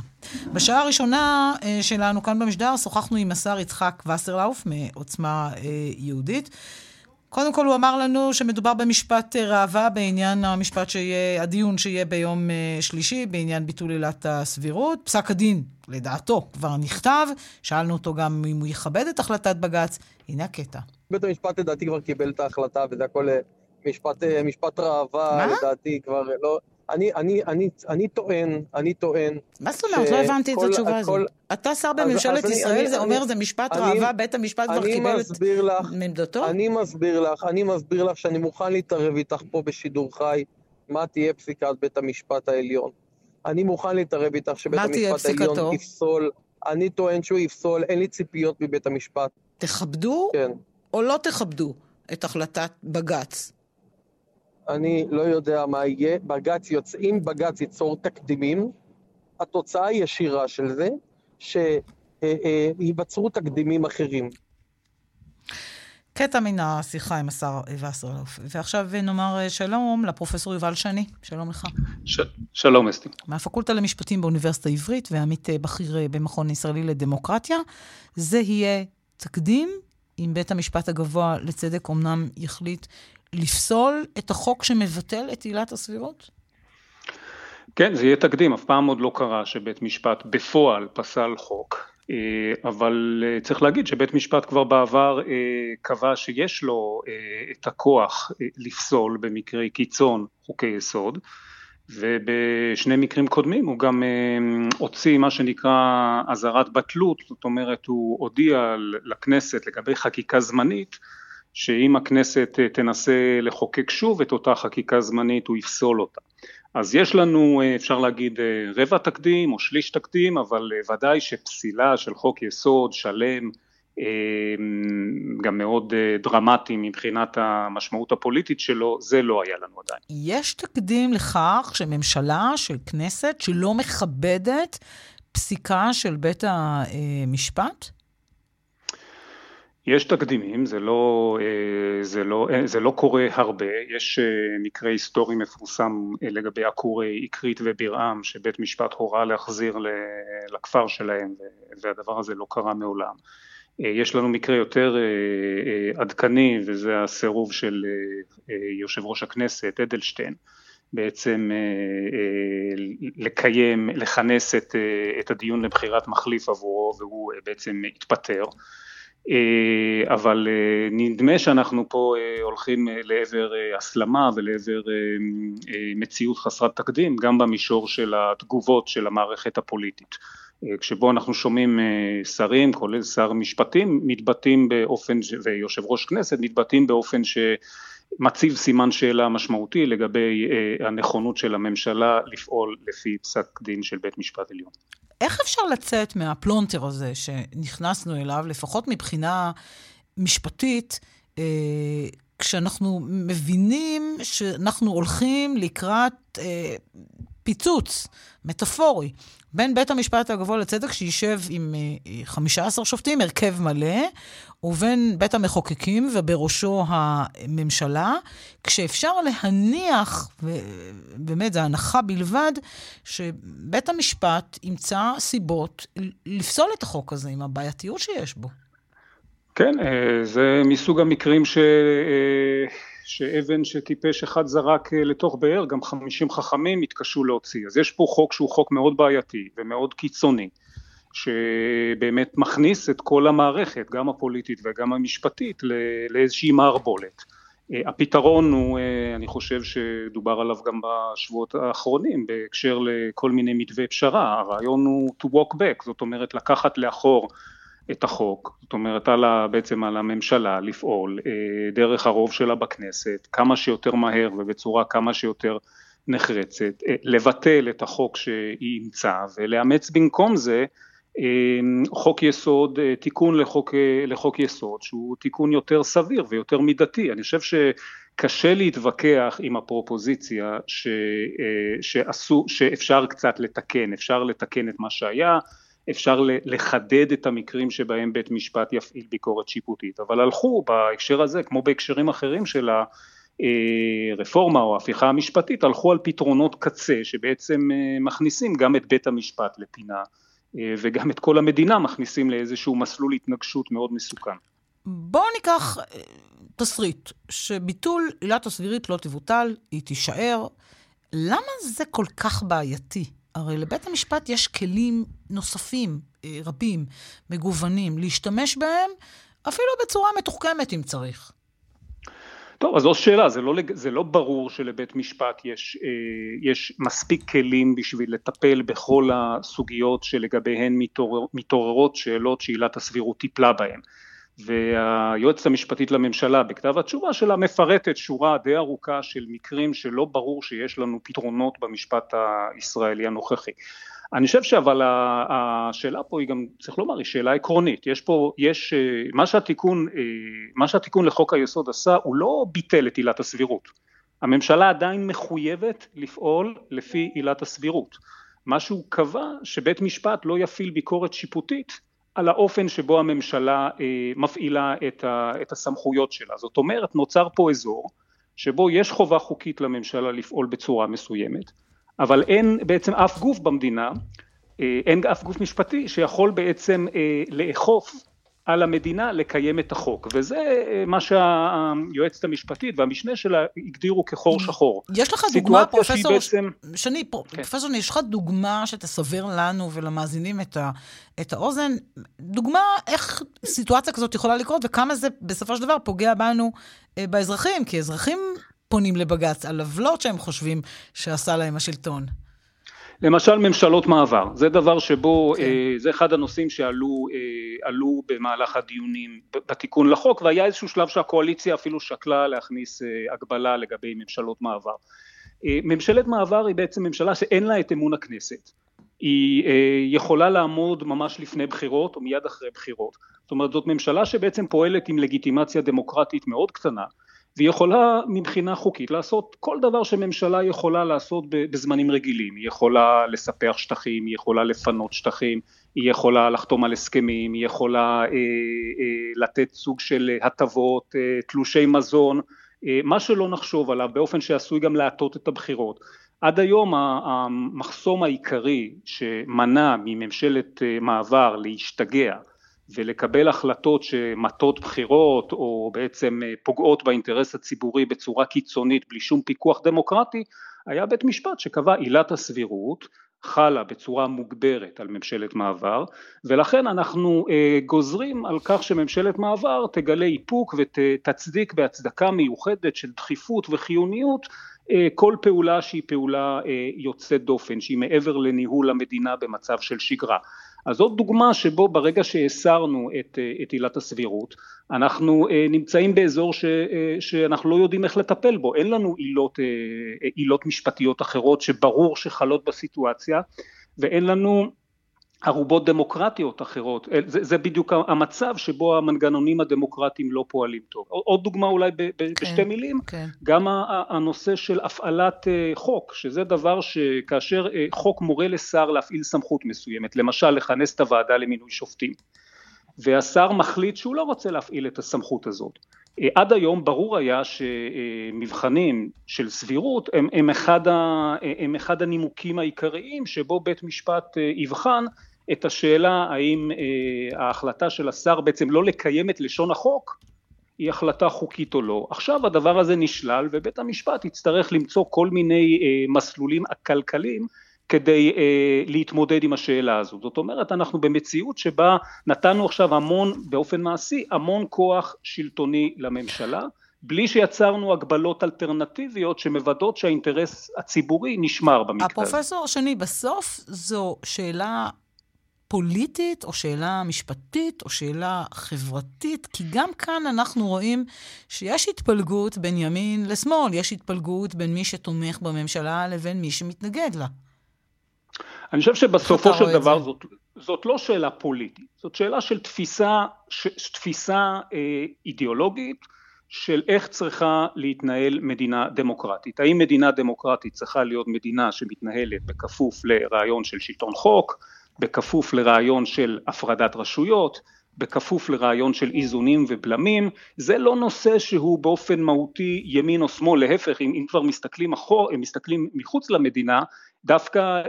בשעה הראשונה שלנו כאן במשדר, שוחחנו עם השר יצחק וסרלאוף, מעוצמה יהודית. קודם כל הוא אמר לנו שמדובר במשפט ראווה, בעניין המשפט שיהיה, הדיון שיהיה ביום שלישי, בעניין ביטול עילת הסבירות. פסק הדין, לדעתו, כבר נכתב. שאלנו אותו גם אם הוא יכבד את החלטת בג"ץ. הנה הקטע. בית המשפט לדעתי כבר קיבל את ההחלטה, וזה הכל משפט, משפט ראווה, לדעתי כבר לא... אני, אני, אני, אני טוען, אני טוען... מה זאת אומרת? לא הבנתי את התשובה הזאת. אתה שר בממשלת ישראל, זה אומר, זה משפט ראווה, בית המשפט כבר קיבל את מעמדתו? אני מסביר לך, אני מסביר לך שאני מוכן להתערב איתך פה בשידור חי, מה תהיה פסיקת בית המשפט העליון. אני מוכן להתערב איתך שבית המשפט העליון יפסול, אני טוען שהוא יפסול, אין לי ציפיות מבית המשפט. תכבדו או לא תכבדו את החלטת בג"ץ? אני לא יודע מה יהיה, בג"ץ יוצאים, בג"ץ ייצור תקדימים, התוצאה הישירה של זה, שיבצרו תקדימים אחרים. קטע מן השיחה עם השר וסרלוף, ועכשיו נאמר שלום לפרופסור יובל שני, שלום לך. ש- שלום אסתי. מהפקולטה למשפטים באוניברסיטה העברית, ועמית בכיר במכון הישראלי לדמוקרטיה, זה יהיה תקדים, אם בית המשפט הגבוה לצדק אומנם יחליט לפסול את החוק שמבטל את עילת הסבירות? כן, זה יהיה תקדים, אף פעם עוד לא קרה שבית משפט בפועל פסל חוק, אבל צריך להגיד שבית משפט כבר בעבר קבע שיש לו את הכוח לפסול במקרי קיצון חוקי יסוד, ובשני מקרים קודמים הוא גם הוציא מה שנקרא אזהרת בטלות, זאת אומרת הוא הודיע לכנסת לגבי חקיקה זמנית, שאם הכנסת תנסה לחוקק שוב את אותה חקיקה זמנית הוא יפסול אותה. אז יש לנו אפשר להגיד רבע תקדים או שליש תקדים, אבל ודאי שפסילה של חוק יסוד שלם גם מאוד דרמטי מבחינת המשמעות הפוליטית שלו, זה לא היה לנו עדיין. יש תקדים לכך שממשלה של כנסת שלא מכבדת פסיקה של בית המשפט? יש תקדימים, זה לא, זה לא, זה לא קורה הרבה, יש מקרה היסטורי מפורסם לגבי הכור עקרית וברעם, שבית משפט הורה להחזיר לכפר שלהם, והדבר הזה לא קרה מעולם. יש לנו מקרה יותר עדכני, וזה הסירוב של יושב ראש הכנסת, אדלשטיין, בעצם לקיים, לכנס את, את הדיון לבחירת מחליף עבורו, והוא בעצם התפטר. אבל נדמה שאנחנו פה הולכים לעבר הסלמה ולעבר מציאות חסרת תקדים, גם במישור של התגובות של המערכת הפוליטית. כשבו אנחנו שומעים שרים, כולל שר משפטים, מתבטאים באופן, ויושב ראש כנסת, מתבטאים באופן שמציב סימן שאלה משמעותי לגבי הנכונות של הממשלה לפעול לפי פסק דין של בית משפט עליון. איך אפשר לצאת מהפלונטר הזה שנכנסנו אליו, לפחות מבחינה משפטית, כשאנחנו מבינים שאנחנו הולכים לקראת פיצוץ מטאפורי, בין בית המשפט הגבוה לצדק שישב עם חמישה עשר שופטים, הרכב מלא, ובין בית המחוקקים ובראשו הממשלה, כשאפשר להניח, ובאמת זה הנחה בלבד, שבית המשפט ימצא סיבות לפסול את החוק הזה עם הבעייתיות שיש בו. כן, זה מסוג המקרים ש... שאבן שטיפש אחד זרק לתוך באר, גם חמישים חכמים התקשו להוציא. אז יש פה חוק שהוא חוק מאוד בעייתי ומאוד קיצוני, שבאמת מכניס את כל המערכת, גם הפוליטית וגם המשפטית, לאיזושהי מערבולת. הפתרון הוא, אני חושב שדובר עליו גם בשבועות האחרונים, בהקשר לכל מיני מתווה פשרה, הרעיון הוא to walk back, זאת אומרת לקחת לאחור, את החוק, זאת אומרת על ה, בעצם על הממשלה לפעול דרך הרוב שלה בכנסת, כמה שיותר מהר ובצורה כמה שיותר נחרצת, לבטל את החוק שהיא אימצה ולאמץ במקום זה חוק יסוד, תיקון לחוק, לחוק יסוד שהוא תיקון יותר סביר ויותר מידתי. אני חושב שקשה להתווכח עם הפרופוזיציה ש, שעשו, שאפשר קצת לתקן, אפשר לתקן את מה שהיה, אפשר לחדד את המקרים שבהם בית משפט יפעיל ביקורת שיפוטית, אבל הלכו בהקשר הזה, כמו בהקשרים אחרים של הרפורמה או ההפיכה המשפטית, הלכו על פתרונות קצה שבעצם מכניסים גם את בית המשפט לפינה, וגם את כל המדינה מכניסים לאיזשהו מסלול התנגשות מאוד מסוכן. בואו ניקח תסריט, שביטול עילת הסבירות לא תבוטל, היא תישאר. למה זה כל כך בעייתי? הרי לבית המשפט יש כלים נוספים, רבים, מגוונים, להשתמש בהם אפילו בצורה מתוחכמת אם צריך. טוב, אז זו שאלה, זה לא, זה לא ברור שלבית משפט יש, יש מספיק כלים בשביל לטפל בכל הסוגיות שלגביהן מתעורר, מתעוררות שאלות שאילת הסבירות טיפלה בהן. והיועצת המשפטית לממשלה בכתב התשובה שלה מפרטת שורה די ארוכה של מקרים שלא ברור שיש לנו פתרונות במשפט הישראלי הנוכחי. אני חושב שאבל השאלה פה היא גם, צריך לומר, היא שאלה עקרונית. יש פה, יש, מה שהתיקון, מה שהתיקון לחוק היסוד עשה, הוא לא ביטל את עילת הסבירות. הממשלה עדיין מחויבת לפעול לפי עילת הסבירות. מה שהוא קבע, שבית משפט לא יפעיל ביקורת שיפוטית על האופן שבו הממשלה מפעילה את הסמכויות שלה. זאת אומרת, נוצר פה אזור שבו יש חובה חוקית לממשלה לפעול בצורה מסוימת, אבל אין בעצם אף גוף במדינה, אין אף גוף משפטי שיכול בעצם לאכוף על המדינה לקיים את החוק, וזה מה שהיועצת המשפטית והמשנה שלה הגדירו כחור שחור. יש לך דוגמה, פרופסור בעצם... שני, פר... כן. פרופסור, יש לך דוגמה שתסבר לנו ולמאזינים את, ה... את האוזן, דוגמה איך סיטואציה כזאת יכולה לקרות, וכמה זה בסופו של דבר פוגע בנו באזרחים, כי אזרחים פונים לבגץ על עוולות שהם חושבים שעשה להם השלטון. למשל ממשלות מעבר, זה דבר שבו, כן. אה, זה אחד הנושאים שעלו אה, עלו במהלך הדיונים בתיקון לחוק, והיה איזשהו שלב שהקואליציה אפילו שקלה להכניס אה, הגבלה לגבי ממשלות מעבר. אה, ממשלת מעבר היא בעצם ממשלה שאין לה את אמון הכנסת, היא אה, יכולה לעמוד ממש לפני בחירות או מיד אחרי בחירות, זאת אומרת זאת ממשלה שבעצם פועלת עם לגיטימציה דמוקרטית מאוד קטנה, והיא יכולה מבחינה חוקית לעשות כל דבר שממשלה יכולה לעשות בזמנים רגילים, היא יכולה לספח שטחים, היא יכולה לפנות שטחים, היא יכולה לחתום על הסכמים, היא יכולה אה, אה, לתת סוג של הטבות, אה, תלושי מזון, אה, מה שלא נחשוב עליו באופן שעשוי גם להטות את הבחירות. עד היום המחסום העיקרי שמנע מממשלת מעבר להשתגע, ולקבל החלטות שמטות בחירות או בעצם פוגעות באינטרס הציבורי בצורה קיצונית בלי שום פיקוח דמוקרטי, היה בית משפט שקבע עילת הסבירות חלה בצורה מוגברת על ממשלת מעבר, ולכן אנחנו אה, גוזרים על כך שממשלת מעבר תגלה איפוק ותצדיק בהצדקה מיוחדת של דחיפות וחיוניות אה, כל פעולה שהיא פעולה אה, יוצאת דופן, שהיא מעבר לניהול המדינה במצב של שגרה. אז זאת דוגמה שבו ברגע שהסרנו את, את עילת הסבירות, אנחנו נמצאים באזור ש, שאנחנו לא יודעים איך לטפל בו, אין לנו עילות, עילות משפטיות אחרות שברור שחלות בסיטואציה, ואין לנו ערובות דמוקרטיות אחרות, זה, זה בדיוק המצב שבו המנגנונים הדמוקרטיים לא פועלים טוב. עוד דוגמה אולי ב, ב, כן, בשתי מילים, כן. גם הנושא של הפעלת חוק, שזה דבר שכאשר חוק מורה לשר להפעיל סמכות מסוימת, למשל לכנס את הוועדה למינוי שופטים, והשר מחליט שהוא לא רוצה להפעיל את הסמכות הזאת. עד היום ברור היה שמבחנים של סבירות הם, הם, אחד, ה, הם אחד הנימוקים העיקריים שבו בית משפט יבחן את השאלה האם ההחלטה של השר בעצם לא לקיים את לשון החוק היא החלטה חוקית או לא. עכשיו הדבר הזה נשלל ובית המשפט יצטרך למצוא כל מיני מסלולים כלכליים כדי אה, להתמודד עם השאלה הזו. זאת אומרת, אנחנו במציאות שבה נתנו עכשיו המון, באופן מעשי, המון כוח שלטוני לממשלה, בלי שיצרנו הגבלות אלטרנטיביות שמבדות שהאינטרס הציבורי נשמר במקרה. הפרופסור שני, בסוף זו שאלה פוליטית, או שאלה משפטית, או שאלה חברתית, כי גם כאן אנחנו רואים שיש התפלגות בין ימין לשמאל, יש התפלגות בין מי שתומך בממשלה לבין מי שמתנגד לה. אני חושב שבסופו של דבר זאת, זאת לא שאלה פוליטית, זאת שאלה של תפיסה, ש, תפיסה אה, אידיאולוגית של איך צריכה להתנהל מדינה דמוקרטית. האם מדינה דמוקרטית צריכה להיות מדינה שמתנהלת בכפוף לרעיון של שלטון חוק, בכפוף לרעיון של הפרדת רשויות, בכפוף לרעיון של איזונים ובלמים, זה לא נושא שהוא באופן מהותי ימין או שמאל, להפך, אם, אם כבר מסתכלים אחור, הם מסתכלים מחוץ למדינה, דווקא,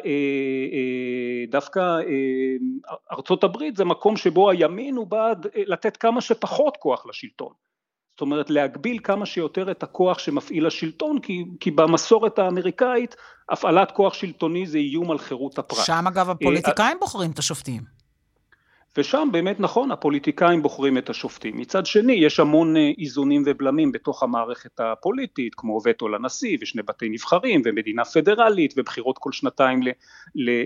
דווקא ארצות הברית זה מקום שבו הימין הוא בעד לתת כמה שפחות כוח לשלטון. זאת אומרת להגביל כמה שיותר את הכוח שמפעיל השלטון, כי, כי במסורת האמריקאית הפעלת כוח שלטוני זה איום על חירות הפרט. שם אגב הפוליטיקאים בוחרים את השופטים. ושם באמת נכון, הפוליטיקאים בוחרים את השופטים. מצד שני, יש המון איזונים ובלמים בתוך המערכת הפוליטית, כמו וטו לנשיא, ושני בתי נבחרים, ומדינה פדרלית, ובחירות כל שנתיים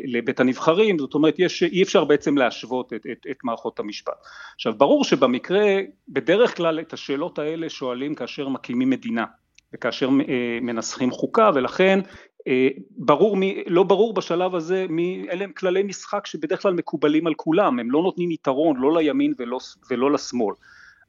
לבית הנבחרים. זאת אומרת, יש, אי אפשר בעצם להשוות את, את, את מערכות המשפט. עכשיו, ברור שבמקרה, בדרך כלל את השאלות האלה שואלים כאשר מקימים מדינה, וכאשר מנסחים חוקה, ולכן ברור, לא ברור בשלב הזה, אלה הם כללי משחק שבדרך כלל מקובלים על כולם, הם לא נותנים יתרון, לא לימין ולא, ולא לשמאל.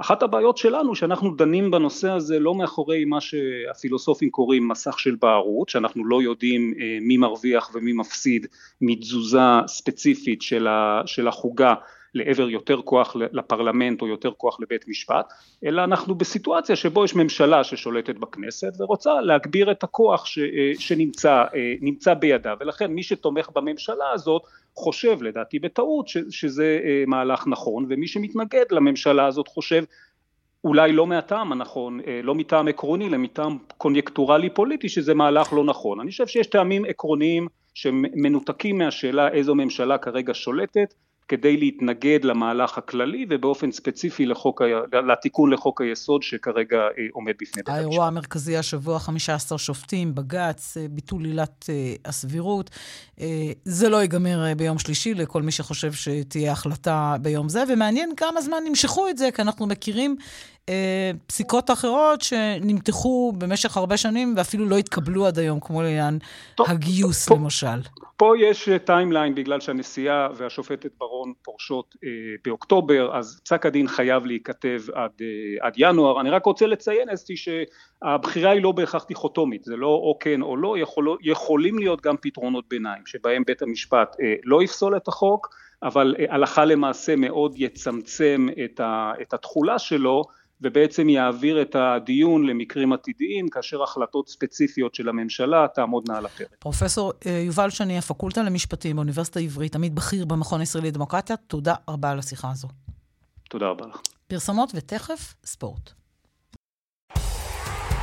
אחת הבעיות שלנו שאנחנו דנים בנושא הזה לא מאחורי מה שהפילוסופים קוראים מסך של בערות, שאנחנו לא יודעים מי מרוויח ומי מפסיד מתזוזה ספציפית של החוגה, לעבר יותר כוח לפרלמנט או יותר כוח לבית משפט, אלא אנחנו בסיטואציה שבו יש ממשלה ששולטת בכנסת ורוצה להגביר את הכוח ש, שנמצא נמצא בידה, ולכן מי שתומך בממשלה הזאת חושב לדעתי בטעות ש, שזה מהלך נכון, ומי שמתנגד לממשלה הזאת חושב אולי לא מהטעם הנכון, לא מטעם עקרוני, אלא מטעם קוניונקטורלי פוליטי שזה מהלך לא נכון. אני חושב שיש טעמים עקרוניים שמנותקים מהשאלה איזו ממשלה כרגע שולטת, כדי להתנגד למהלך הכללי, ובאופן ספציפי לחוק, לתיקון לחוק היסוד שכרגע עומד בפני בית המשפט. האירוע המרכזי השבוע, חמישה עשר שופטים, בג"ץ, ביטול עילת הסבירות. זה לא ייגמר ביום שלישי לכל מי שחושב שתהיה החלטה ביום זה, ומעניין כמה זמן נמשכו את זה, כי אנחנו מכירים פסיקות אחרות שנמתחו במשך הרבה שנים ואפילו לא התקבלו עד היום, כמו לעניין הגיוס פה, למשל. פה יש טיימליין בגלל שהנשיאה והשופטת ברון פורשות אה, באוקטובר, אז פסק הדין חייב להיכתב עד, אה, עד ינואר. אני רק רוצה לציין אסתי שהבחירה היא לא בהכרח דיכוטומית, זה לא או כן או לא, יכול, יכולים להיות גם פתרונות ביניים שבהם בית המשפט אה, לא יפסול את החוק, אבל אה, הלכה למעשה מאוד יצמצם את, ה, את התחולה שלו, ובעצם יעביר את הדיון למקרים עתידיים, כאשר החלטות ספציפיות של הממשלה תעמודנה על הפרק. פרופסור יובל שני, הפקולטה למשפטים באוניברסיטה העברית, עמית בכיר במכון הישראלי לדמוקרטיה, תודה רבה על השיחה הזו. תודה רבה לך. פרסומות ותכף ספורט.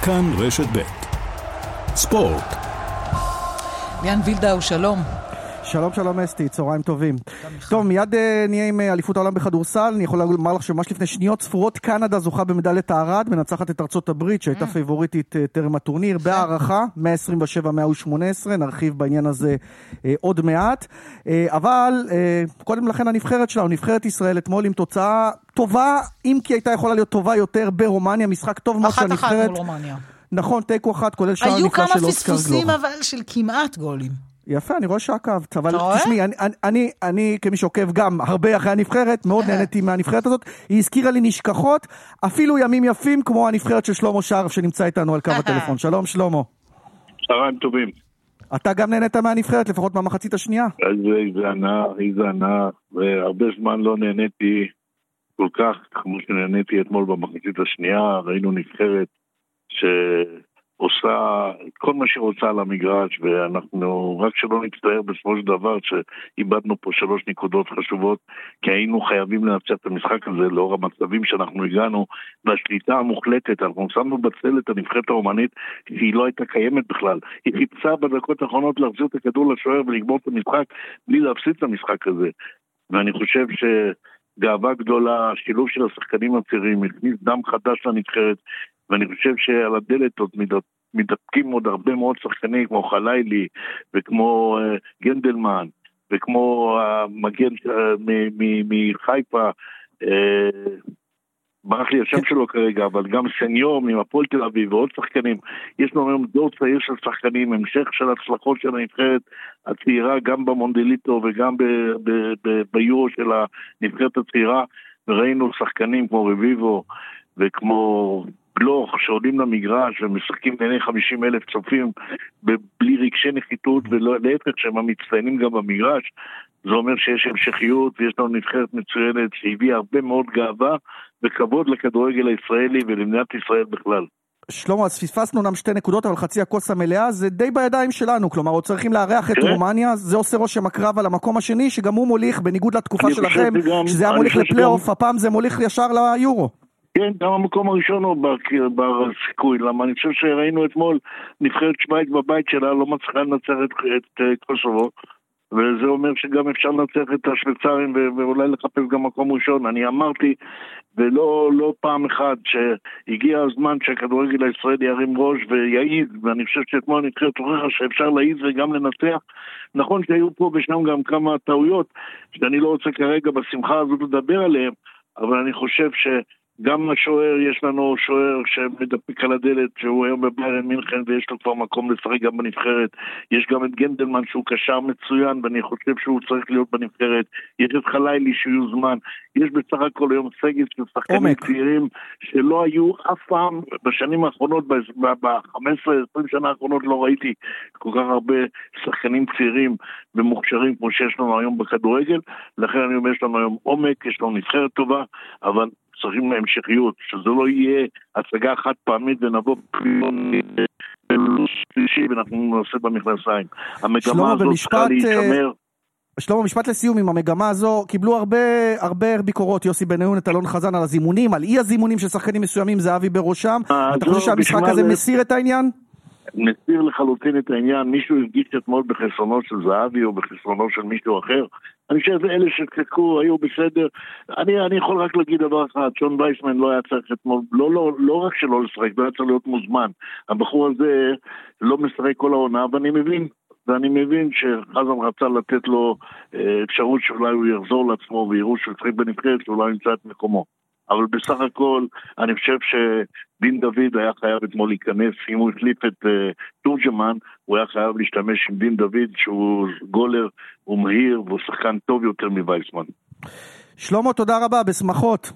כאן רשת ב' ספורט. ליאן וילדאו, שלום. שלום שלום אסתי, צהריים טובים. טוב, מיד נהיה עם אליפות העולם בכדורסל. אני יכול לומר לך שממש לפני שניות ספורות קנדה זוכה במדליית הארד, מנצחת את ארצות הברית שהייתה פייבוריטית טרם הטורניר בהערכה מאה עשרים ושבע מאה שמונה עשרה, נרחיב בעניין הזה עוד מעט, אבל קודם לכן הנבחרת שלנו, נבחרת ישראל אתמול עם תוצאה טובה, אם כי הייתה יכולה להיות טובה יותר ברומניה, משחק טוב מאוד של הנבחרת. אחת אחת מול רומניה. נכון, תיקו אחת, כולל שער נפלא של אוסקר גלוך. אבל של כמעט גולים. יפה, אני רואה שעקבת, אבל תשמעי, אני, אני, אני כמי שעוקב גם הרבה אחרי הנבחרת, מאוד נהניתי מהנבחרת הזאת, היא הזכירה לי נשכחות, אפילו ימים יפים כמו הנבחרת של שלמה שרף, שנמצא איתנו על קו הטלפון. שלום שלמה. צהריים טובים. אתה גם נהנית מהנבחרת, לפחות מהמחצית השנייה? איזה ענה, איזה ענה, והרבה זמן לא נהניתי כל כך, כמו שנהניתי אתמול במחצית השנייה, ראינו נבחרת ש... עושה כל מה שרוצה על המגרש, ואנחנו רק שלא נצטער בסופו של דבר שאיבדנו פה שלוש נקודות חשובות, כי היינו חייבים לנצח את המשחק הזה לאור המצבים שאנחנו הגענו והשליטה המוחלטת. אנחנו שמנו בצל את הנבחרת הרומנית, היא לא הייתה קיימת בכלל, היא חיפשה בדקות האחרונות להחזיר את הכדור לשוער ולגמור את המשחק בלי להפסיד את המשחק הזה, ואני חושב ש... גאווה גדולה, שילוב של השחקנים הצעירים, הכניס דם חדש לנבחרת, ואני חושב שעל הדלת עוד מתדפקים עוד הרבה מאוד שחקנים, כמו חלילי, וכמו uh, גנדלמן, וכמו המגן uh, מחיפה, uh, ברח לי השם שלו כרגע, אבל גם סניום עם הפועל תל אביב ועוד שחקנים. יש לנו היום דור צעיר של שחקנים, המשך של הצלחות של הנבחרת הצעירה, גם במונדליטו וגם ב- ב- ב- ביורו של הנבחרת הצעירה, וראינו שחקנים כמו רביבו וכמו גלוך שעולים למגרש ומשחקים לעיני חמישים אלף צופים בלי רגשי נחיתות, ולהפך שהם המצטיינים גם במגרש. זה אומר שיש המשכיות ויש לנו נבחרת מצוינת שהביאה הרבה מאוד גאווה וכבוד לכדורגל הישראלי ולמדינת ישראל בכלל. שלמה, אז פספסנו נם שתי נקודות, אבל חצי הכוס המלאה זה די בידיים שלנו, כלומר עוד צריכים להריח את רומניה, זה עושה רושם הקרב על המקום השני שגם הוא מוליך, בניגוד לתקופה שלכם שזה היה מוליך לפלי אוף, הפעם זה מוליך ישר ליורו. כן, גם המקום הראשון הוא בסיכוי, למה אני חושב שראינו אתמול נבחרת שווייץ בבית שלה לא מצליחה לנצח את קוסובו, וזה אומר שגם אפשר לנצח את השוויצרים ואולי לחפש גם מקום ראשון. אני אמרתי, ולא לא פעם אחת, שהגיע הזמן שהכדורגל הישראלי ירים ראש ויעיד, ואני חושב שאתמול אני אתחיל תוכחה שאפשר להעיד וגם לנצח. נכון שהיו פה ושם גם כמה טעויות, שאני לא רוצה כרגע בשמחה הזאת לדבר עליהם, אבל אני חושב ש... גם השוער, יש לנו שוער שמדפק על הדלת, שהוא היום בביירן מינכן, ויש לו כבר מקום לשחק גם בנבחרת. יש גם את גנדלמן, שהוא קשר מצוין, ואני חושב שהוא צריך להיות בנבחרת. יש את חלילי שיהיו זמן. יש בסך הכל היום סגל של שחקנים צעירים, שלא היו אף פעם, בשנים האחרונות, ב-חמש עשרה עד עשרים שנה האחרונות, לא ראיתי כל כך הרבה שחקנים צעירים ומוכשרים, כמו שיש לנו היום בכדורגל. לכן אני אומר, יש לנו היום עומק, יש לנו נבחרת טובה, אבל צריכים להמשכיות, שזה לא יהיה הצגה חד פעמית ונבוא פליון שלישי ואנחנו נעשה במכנסיים. המגמה הזאת צריכה להישמר. שלמה, משפט לסיום, עם המגמה הזו קיבלו הרבה, הרבה ביקורות, יוסי בניון, את אלון חזן, על הזימונים, על אי הזימונים של שחקנים מסוימים, זהבי בראשם. אתה חושב שהמשחק הזה מסיר את העניין? מסיר לחלוטין את העניין. מישהו הרגיש אתמול בחסרונו של זהבי או בחסרונו של מישהו אחר? אני חושב אלה שצחקו היו בסדר. אני, אני יכול רק להגיד דבר אחד, שון וייסמן לא היה צריך אתמול, לא, לא, לא רק שלא לשחק, לא היה צריך להיות מוזמן. הבחור הזה לא משחק כל העונה, אבל אני מבין, ואני מבין שחזן רצה לתת לו אפשרות שאולי הוא יחזור לעצמו ויראו שהוא שחק בנבחרת, שאולי ימצא את מקומו. אבל בסך הכל, אני חושב שדין דוד היה חייב אתמול להיכנס, אם הוא החליף את uh, תורג'מן, הוא היה חייב להשתמש עם דין דוד, שהוא גולר, הוא מהיר, והוא שחקן טוב יותר מווייסמן. שלמה, תודה רבה, בשמחות.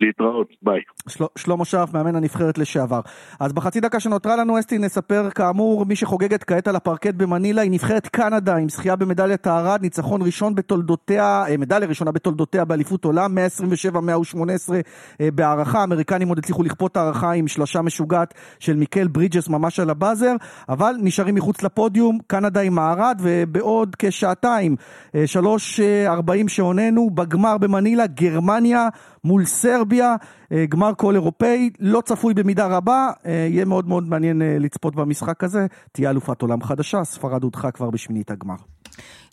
להתראות, ביי. של... שלמה שרף, מאמן הנבחרת לשעבר. אז בחצי דקה שנותרה לנו, אסתי, נספר כאמור, מי שחוגגת כעת על הפרקט במנילה, היא נבחרת קנדה, עם זכייה במדליית הארד, ניצחון ראשון בתולדותיה, מדליה ראשונה בתולדותיה באליפות עולם, מאה עשרים ושבע מאה שמונה עשרה בהערכה. האמריקנים עוד הצליחו לכפות הערכה עם שלושה משוגעת של מיקל ברידג'ס ממש על הבאזר, אבל נשארים מחוץ לפודיום, קנדה עם הארד, ובעוד כשעתיים, שלוש ארבעים שעוננו, בגמר במנילה, גרמניה מול סרביה, גמר כל אירופאי, לא צפוי במידה רבה, יהיה מאוד מאוד מעניין לצפות במשחק הזה, תהיה אלופת עולם חדשה, ספרד הודחה כבר בשמינית הגמר.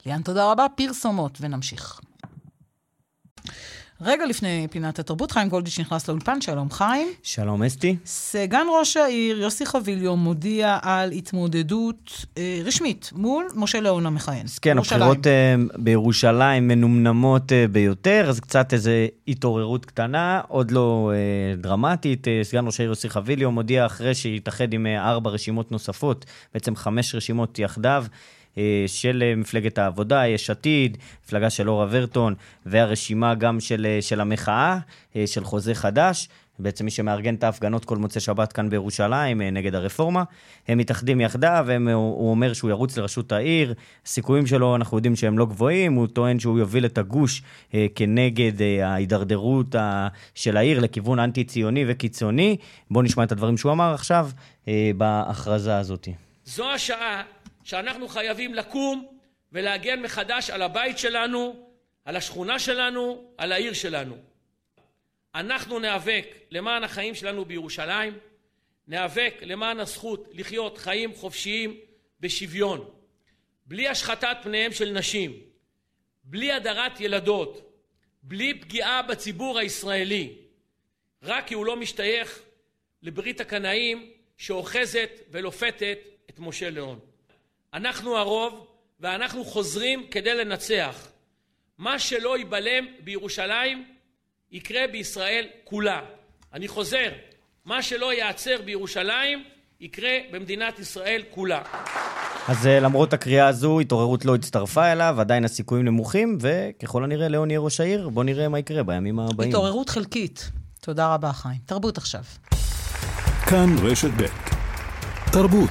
ליאן, תודה רבה, פרסומות ונמשיך. רגע לפני פינת התרבות, חיים גולדיץ' נכנס לאולפן, שלום חיים. שלום אסתי. סגן ראש העיר יוסי חביליו מודיע על התמודדות אה, רשמית מול משה ליאון המכהן. כן, הבחירות אה, בירושלים מנומנמות אה, ביותר, אז קצת איזו התעוררות קטנה, עוד לא אה, דרמטית. אה, סגן ראש העיר יוסי חביליו מודיע אחרי שהתאחד עם אה, ארבע רשימות נוספות, בעצם חמש רשימות יחדיו, של מפלגת העבודה, יש עתיד, מפלגה של אורה ורטון, והרשימה גם של, של המחאה, של חוזה חדש, בעצם מי שמארגן את ההפגנות כל מוצא שבת כאן בירושלים, נגד הרפורמה, הם מתאחדים יחדיו, הם, הוא אומר שהוא ירוץ לרשות העיר, הסיכויים שלו אנחנו יודעים שהם לא גבוהים, הוא טוען שהוא יוביל את הגוש אה, כנגד אה, ההידרדרות ה, של העיר לכיוון אנטי-ציוני וקיצוני, בואו נשמע את הדברים שהוא אמר עכשיו אה, בהכרזה הזאת. זו השעה שאנחנו חייבים לקום ולהגן מחדש על הבית שלנו, על השכונה שלנו, על העיר שלנו. אנחנו נאבק למען החיים שלנו בירושלים, נאבק למען הזכות לחיות חיים חופשיים בשוויון, בלי השחתת פניהם של נשים, בלי הדרת ילדות, בלי פגיעה בציבור הישראלי, רק כי הוא לא משתייך לברית הקנאים שאוחזת ולופתת את משה ליאון. אנחנו הרוב, ואנחנו חוזרים כדי לנצח. מה שלא ייבלם בירושלים, יקרה בישראל כולה. אני חוזר, מה שלא ייעצר בירושלים, יקרה במדינת ישראל כולה. אז למרות הקריאה הזו, התעוררות לא הצטרפה אליו, עדיין הסיכויים נמוכים, וככל הנראה, ליאון יהיה ראש העיר, בוא נראה מה יקרה בימים הבאים. התעוררות חלקית. תודה רבה, חיים. תרבות עכשיו. כאן רשת ב' תרבות.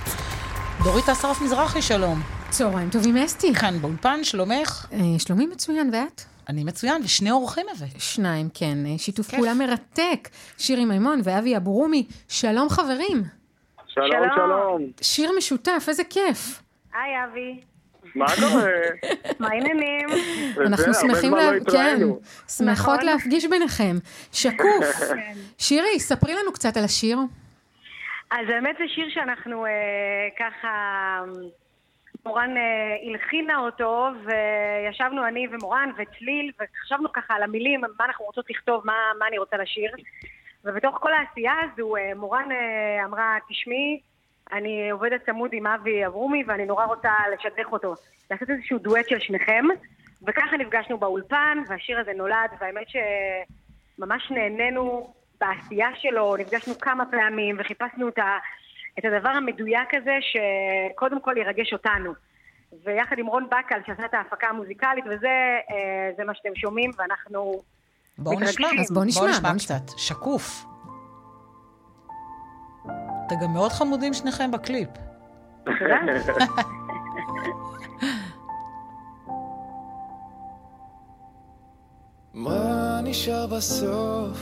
דורית אסרף מזרחי, שלום. צהריים טובים, אסתי. כאן באולפן, שלומך? שלומי מצוין, ואת? אני מצוין, ושני אורחים הבאת. שניים, כן. שיתוף פעולה מרתק. שירי מימון ואבי אבורומי. שלום, חברים. שלום, שלום. שיר משותף, איזה כיף. היי, אבי. מה קורה? מה העניינים? אנחנו שמחים שמחות להפגיש ביניכם. שקוף. שירי, ספרי לנו קצת על השיר. אז באמת זה שיר שאנחנו אה, ככה מורן הלחינה אותו, וישבנו אני ומורן וצליל, וחשבנו ככה על המילים, מה אנחנו רוצות לכתוב, מה, מה אני רוצה לשיר. ובתוך כל העשייה הזו, מורן אמרה, תשמעי, אני עובדת צמוד עם אבי אברומי, ואני נורא רוצה לשדך אותו. לעשות איזשהו דואט של שניכם, וככה נפגשנו באולפן, והשיר הזה נולד, והאמת שממש נהנינו בעשייה שלו, נפגשנו כמה פעמים, וחיפשנו את ה... את הדבר המדויק הזה שקודם כל ירגש אותנו. ויחד עם רון בקל שעשה את ההפקה המוזיקלית, וזה זה מה שאתם שומעים, ואנחנו בואו מתרגשים. נשמע, אז בואו נשמע, בואו נשמע, בוא נשמע קצת. שקוף. אתם גם מאוד חמודים שניכם בקליפ. מה נשאר בסוף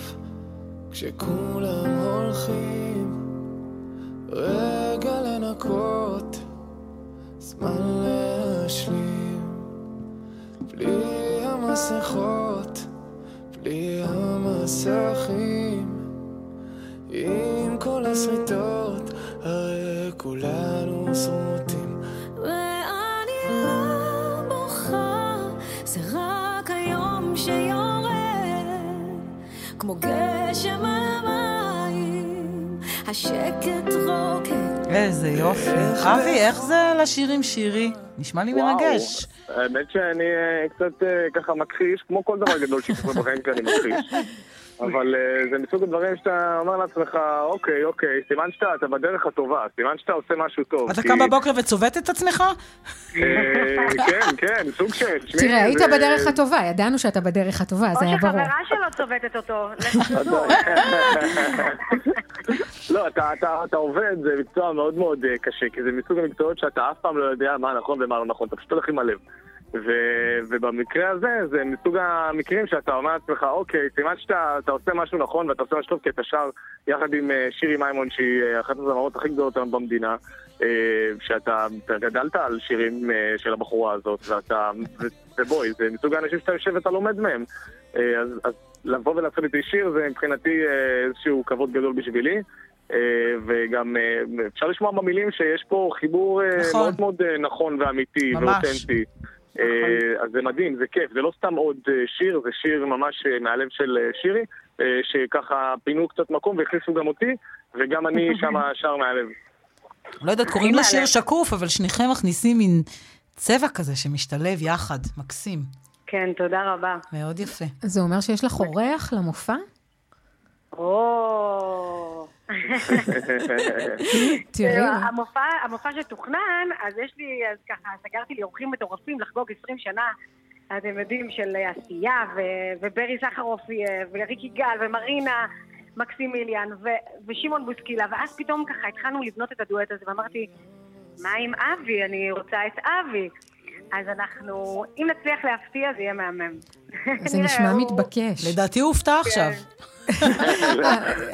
כשכולם הולכים? רגע לנקות, זמן להשלים, בלי המסכות, בלי המסכים, עם כל הסריטות, הרי כולנו סרוטים. ואני לא בוכה, זה רק היום שיורד, כמו גשם על מים. השקט רוקד. איזה יופי. אבי, איך זה לשירים שירי? נשמע לי מרגש. האמת שאני קצת ככה מכחיש, כמו כל דבר גדול שקורה בחיים שאני מכחיש. אבל זה מסוג הדברים שאתה אומר לעצמך, אוקיי, אוקיי, סימן שאתה, אתה בדרך הטובה, סימן שאתה עושה משהו טוב. אתה קם בבוקר וצובט את עצמך? כן, כן, סוג של... תראה, היית בדרך הטובה, ידענו שאתה בדרך הטובה, זה היה ברור. או שחברה שלו צובטת אותו. לא, אתה עובד, זה מקצוע מאוד מאוד קשה, כי זה מסוג המקצועות שאתה אף פעם לא יודע מה נכון ומה לא נכון, אתה פשוט הולך עם הלב. ובמקרה הזה, זה מסוג המקרים שאתה אומר לעצמך, אוקיי, סימן שאתה עושה משהו נכון ואתה עושה משהו טוב, כי אתה שר יחד עם שירי מימון, שהיא אחת הזמרות הכי גדולות במדינה, שאתה גדלת על שירים של הבחורה הזאת, ובואי, זה מסוג האנשים שאתה יושב ואתה לומד מהם. אז לבוא ולהתחיל איתי שיר, זה מבחינתי איזשהו כבוד גדול בשבילי, וגם אפשר לשמוע במילים שיש פה חיבור מאוד מאוד נכון ואמיתי ואותנטי. אז זה מדהים, זה כיף, זה לא סתם עוד שיר, זה שיר ממש מהלב של שירי, שככה פינו קצת מקום והכניסו גם אותי, וגם אני שם שר מהלב. לא יודעת, קוראים לשיר שקוף, אבל שניכם מכניסים מין צבע כזה שמשתלב יחד, מקסים. כן, תודה רבה. מאוד יפה. זה אומר שיש לך אורח למופע? או... המופע, המופע שתוכנן, אז יש לי, אז ככה, סגרתי לי אורחים מטורפים לחגוג עשרים שנה, אתם יודעים, של עשייה, וברי סחרוף, וריקי גל, ומרינה מקסימיליאן, ושימון בוסקילה, ואז פתאום ככה התחלנו לבנות את הדואט הזה, ואמרתי, מה עם אבי? אני רוצה את אבי. אז אנחנו, אם נצליח להפתיע, זה יהיה מהמם. זה נשמע מתבקש. לדעתי הוא הופתע עכשיו.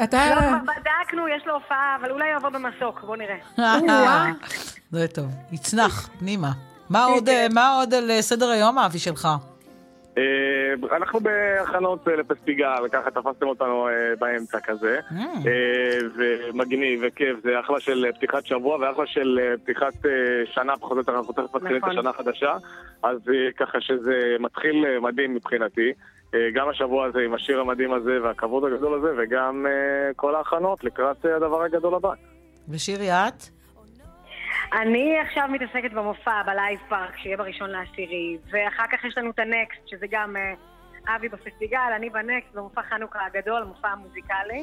אתה... לא, בדקנו, יש לו הופעה, אבל אולי יעבור במסוק, בוא נראה. זה טוב, יצנח, פנימה. מה עוד על סדר היום, אבי שלך? אנחנו בהכנות לפסטיגה, וככה תפסתם אותנו באמצע כזה, ומגניב וכיף, זה אחלה של פתיחת שבוע, ואחלה של פתיחת שנה, בכל זאת אנחנו תכף מתחילים את השנה החדשה, אז ככה שזה מתחיל מדהים מבחינתי, גם השבוע הזה עם השיר המדהים הזה, והכבוד הגדול הזה, וגם כל ההכנות לקראת הדבר הגדול הבא. ושירי, את? אני עכשיו מתעסקת במופע, בלייב פארק, שיהיה בראשון לעשירי, ואחר כך יש לנו את הנקסט, שזה גם אבי בפסטיגל, אני בנקסט, במופע חנוכה הגדול, מופע מוזיקלי,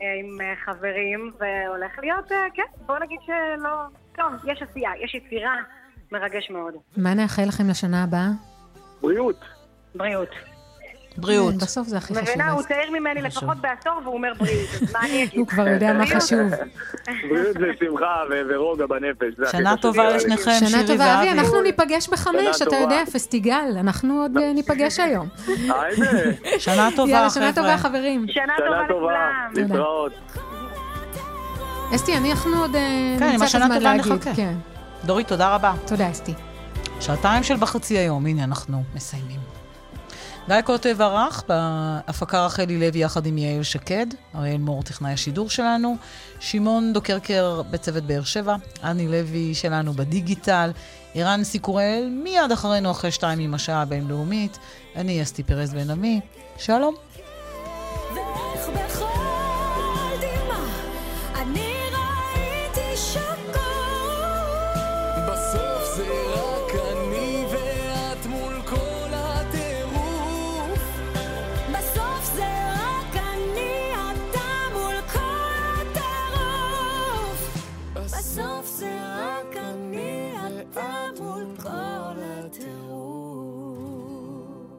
עם חברים, והולך להיות, כן, בואו נגיד שלא, טוב, יש עשייה, יש יצירה, מרגש מאוד. מה נאחל לכם לשנה הבאה? בריאות. בריאות. בריאות. בסוף זה הכי חשוב. מבינה, הוא צעיר ממני לפחות בעשור, והוא אומר בריאות. מה אני אגיד? הוא כבר יודע מה חשוב. בריאות זה שמחה ורוגע בנפש. שנה טובה לשניכם, שירי ואבי. שנה טובה, אבי, אנחנו ניפגש בחמש, אתה יודע, פסטיגל. אנחנו עוד ניפגש היום. שנה טובה, חבר'ה. שנה טובה, חברים. שנה טובה לכולם. להתראות. אסתי, אנחנו עוד נמצא את הזמן להגיד. דורית, תודה רבה. תודה, אסתי. שעתיים של בחצי היום, הנה אנחנו מסיימים. גיא קוטב ערך, בהפקה רחלי לוי יחד עם יעל שקד, אריאל מור טכנאי השידור שלנו, שמעון דוקרקר בצוות באר שבע, אני לוי שלנו בדיגיטל, אירן סיקורל מיד אחרינו אחרי שתיים עם השעה הבינלאומית, אני אסתי פרז בן עמי, שלום. Soft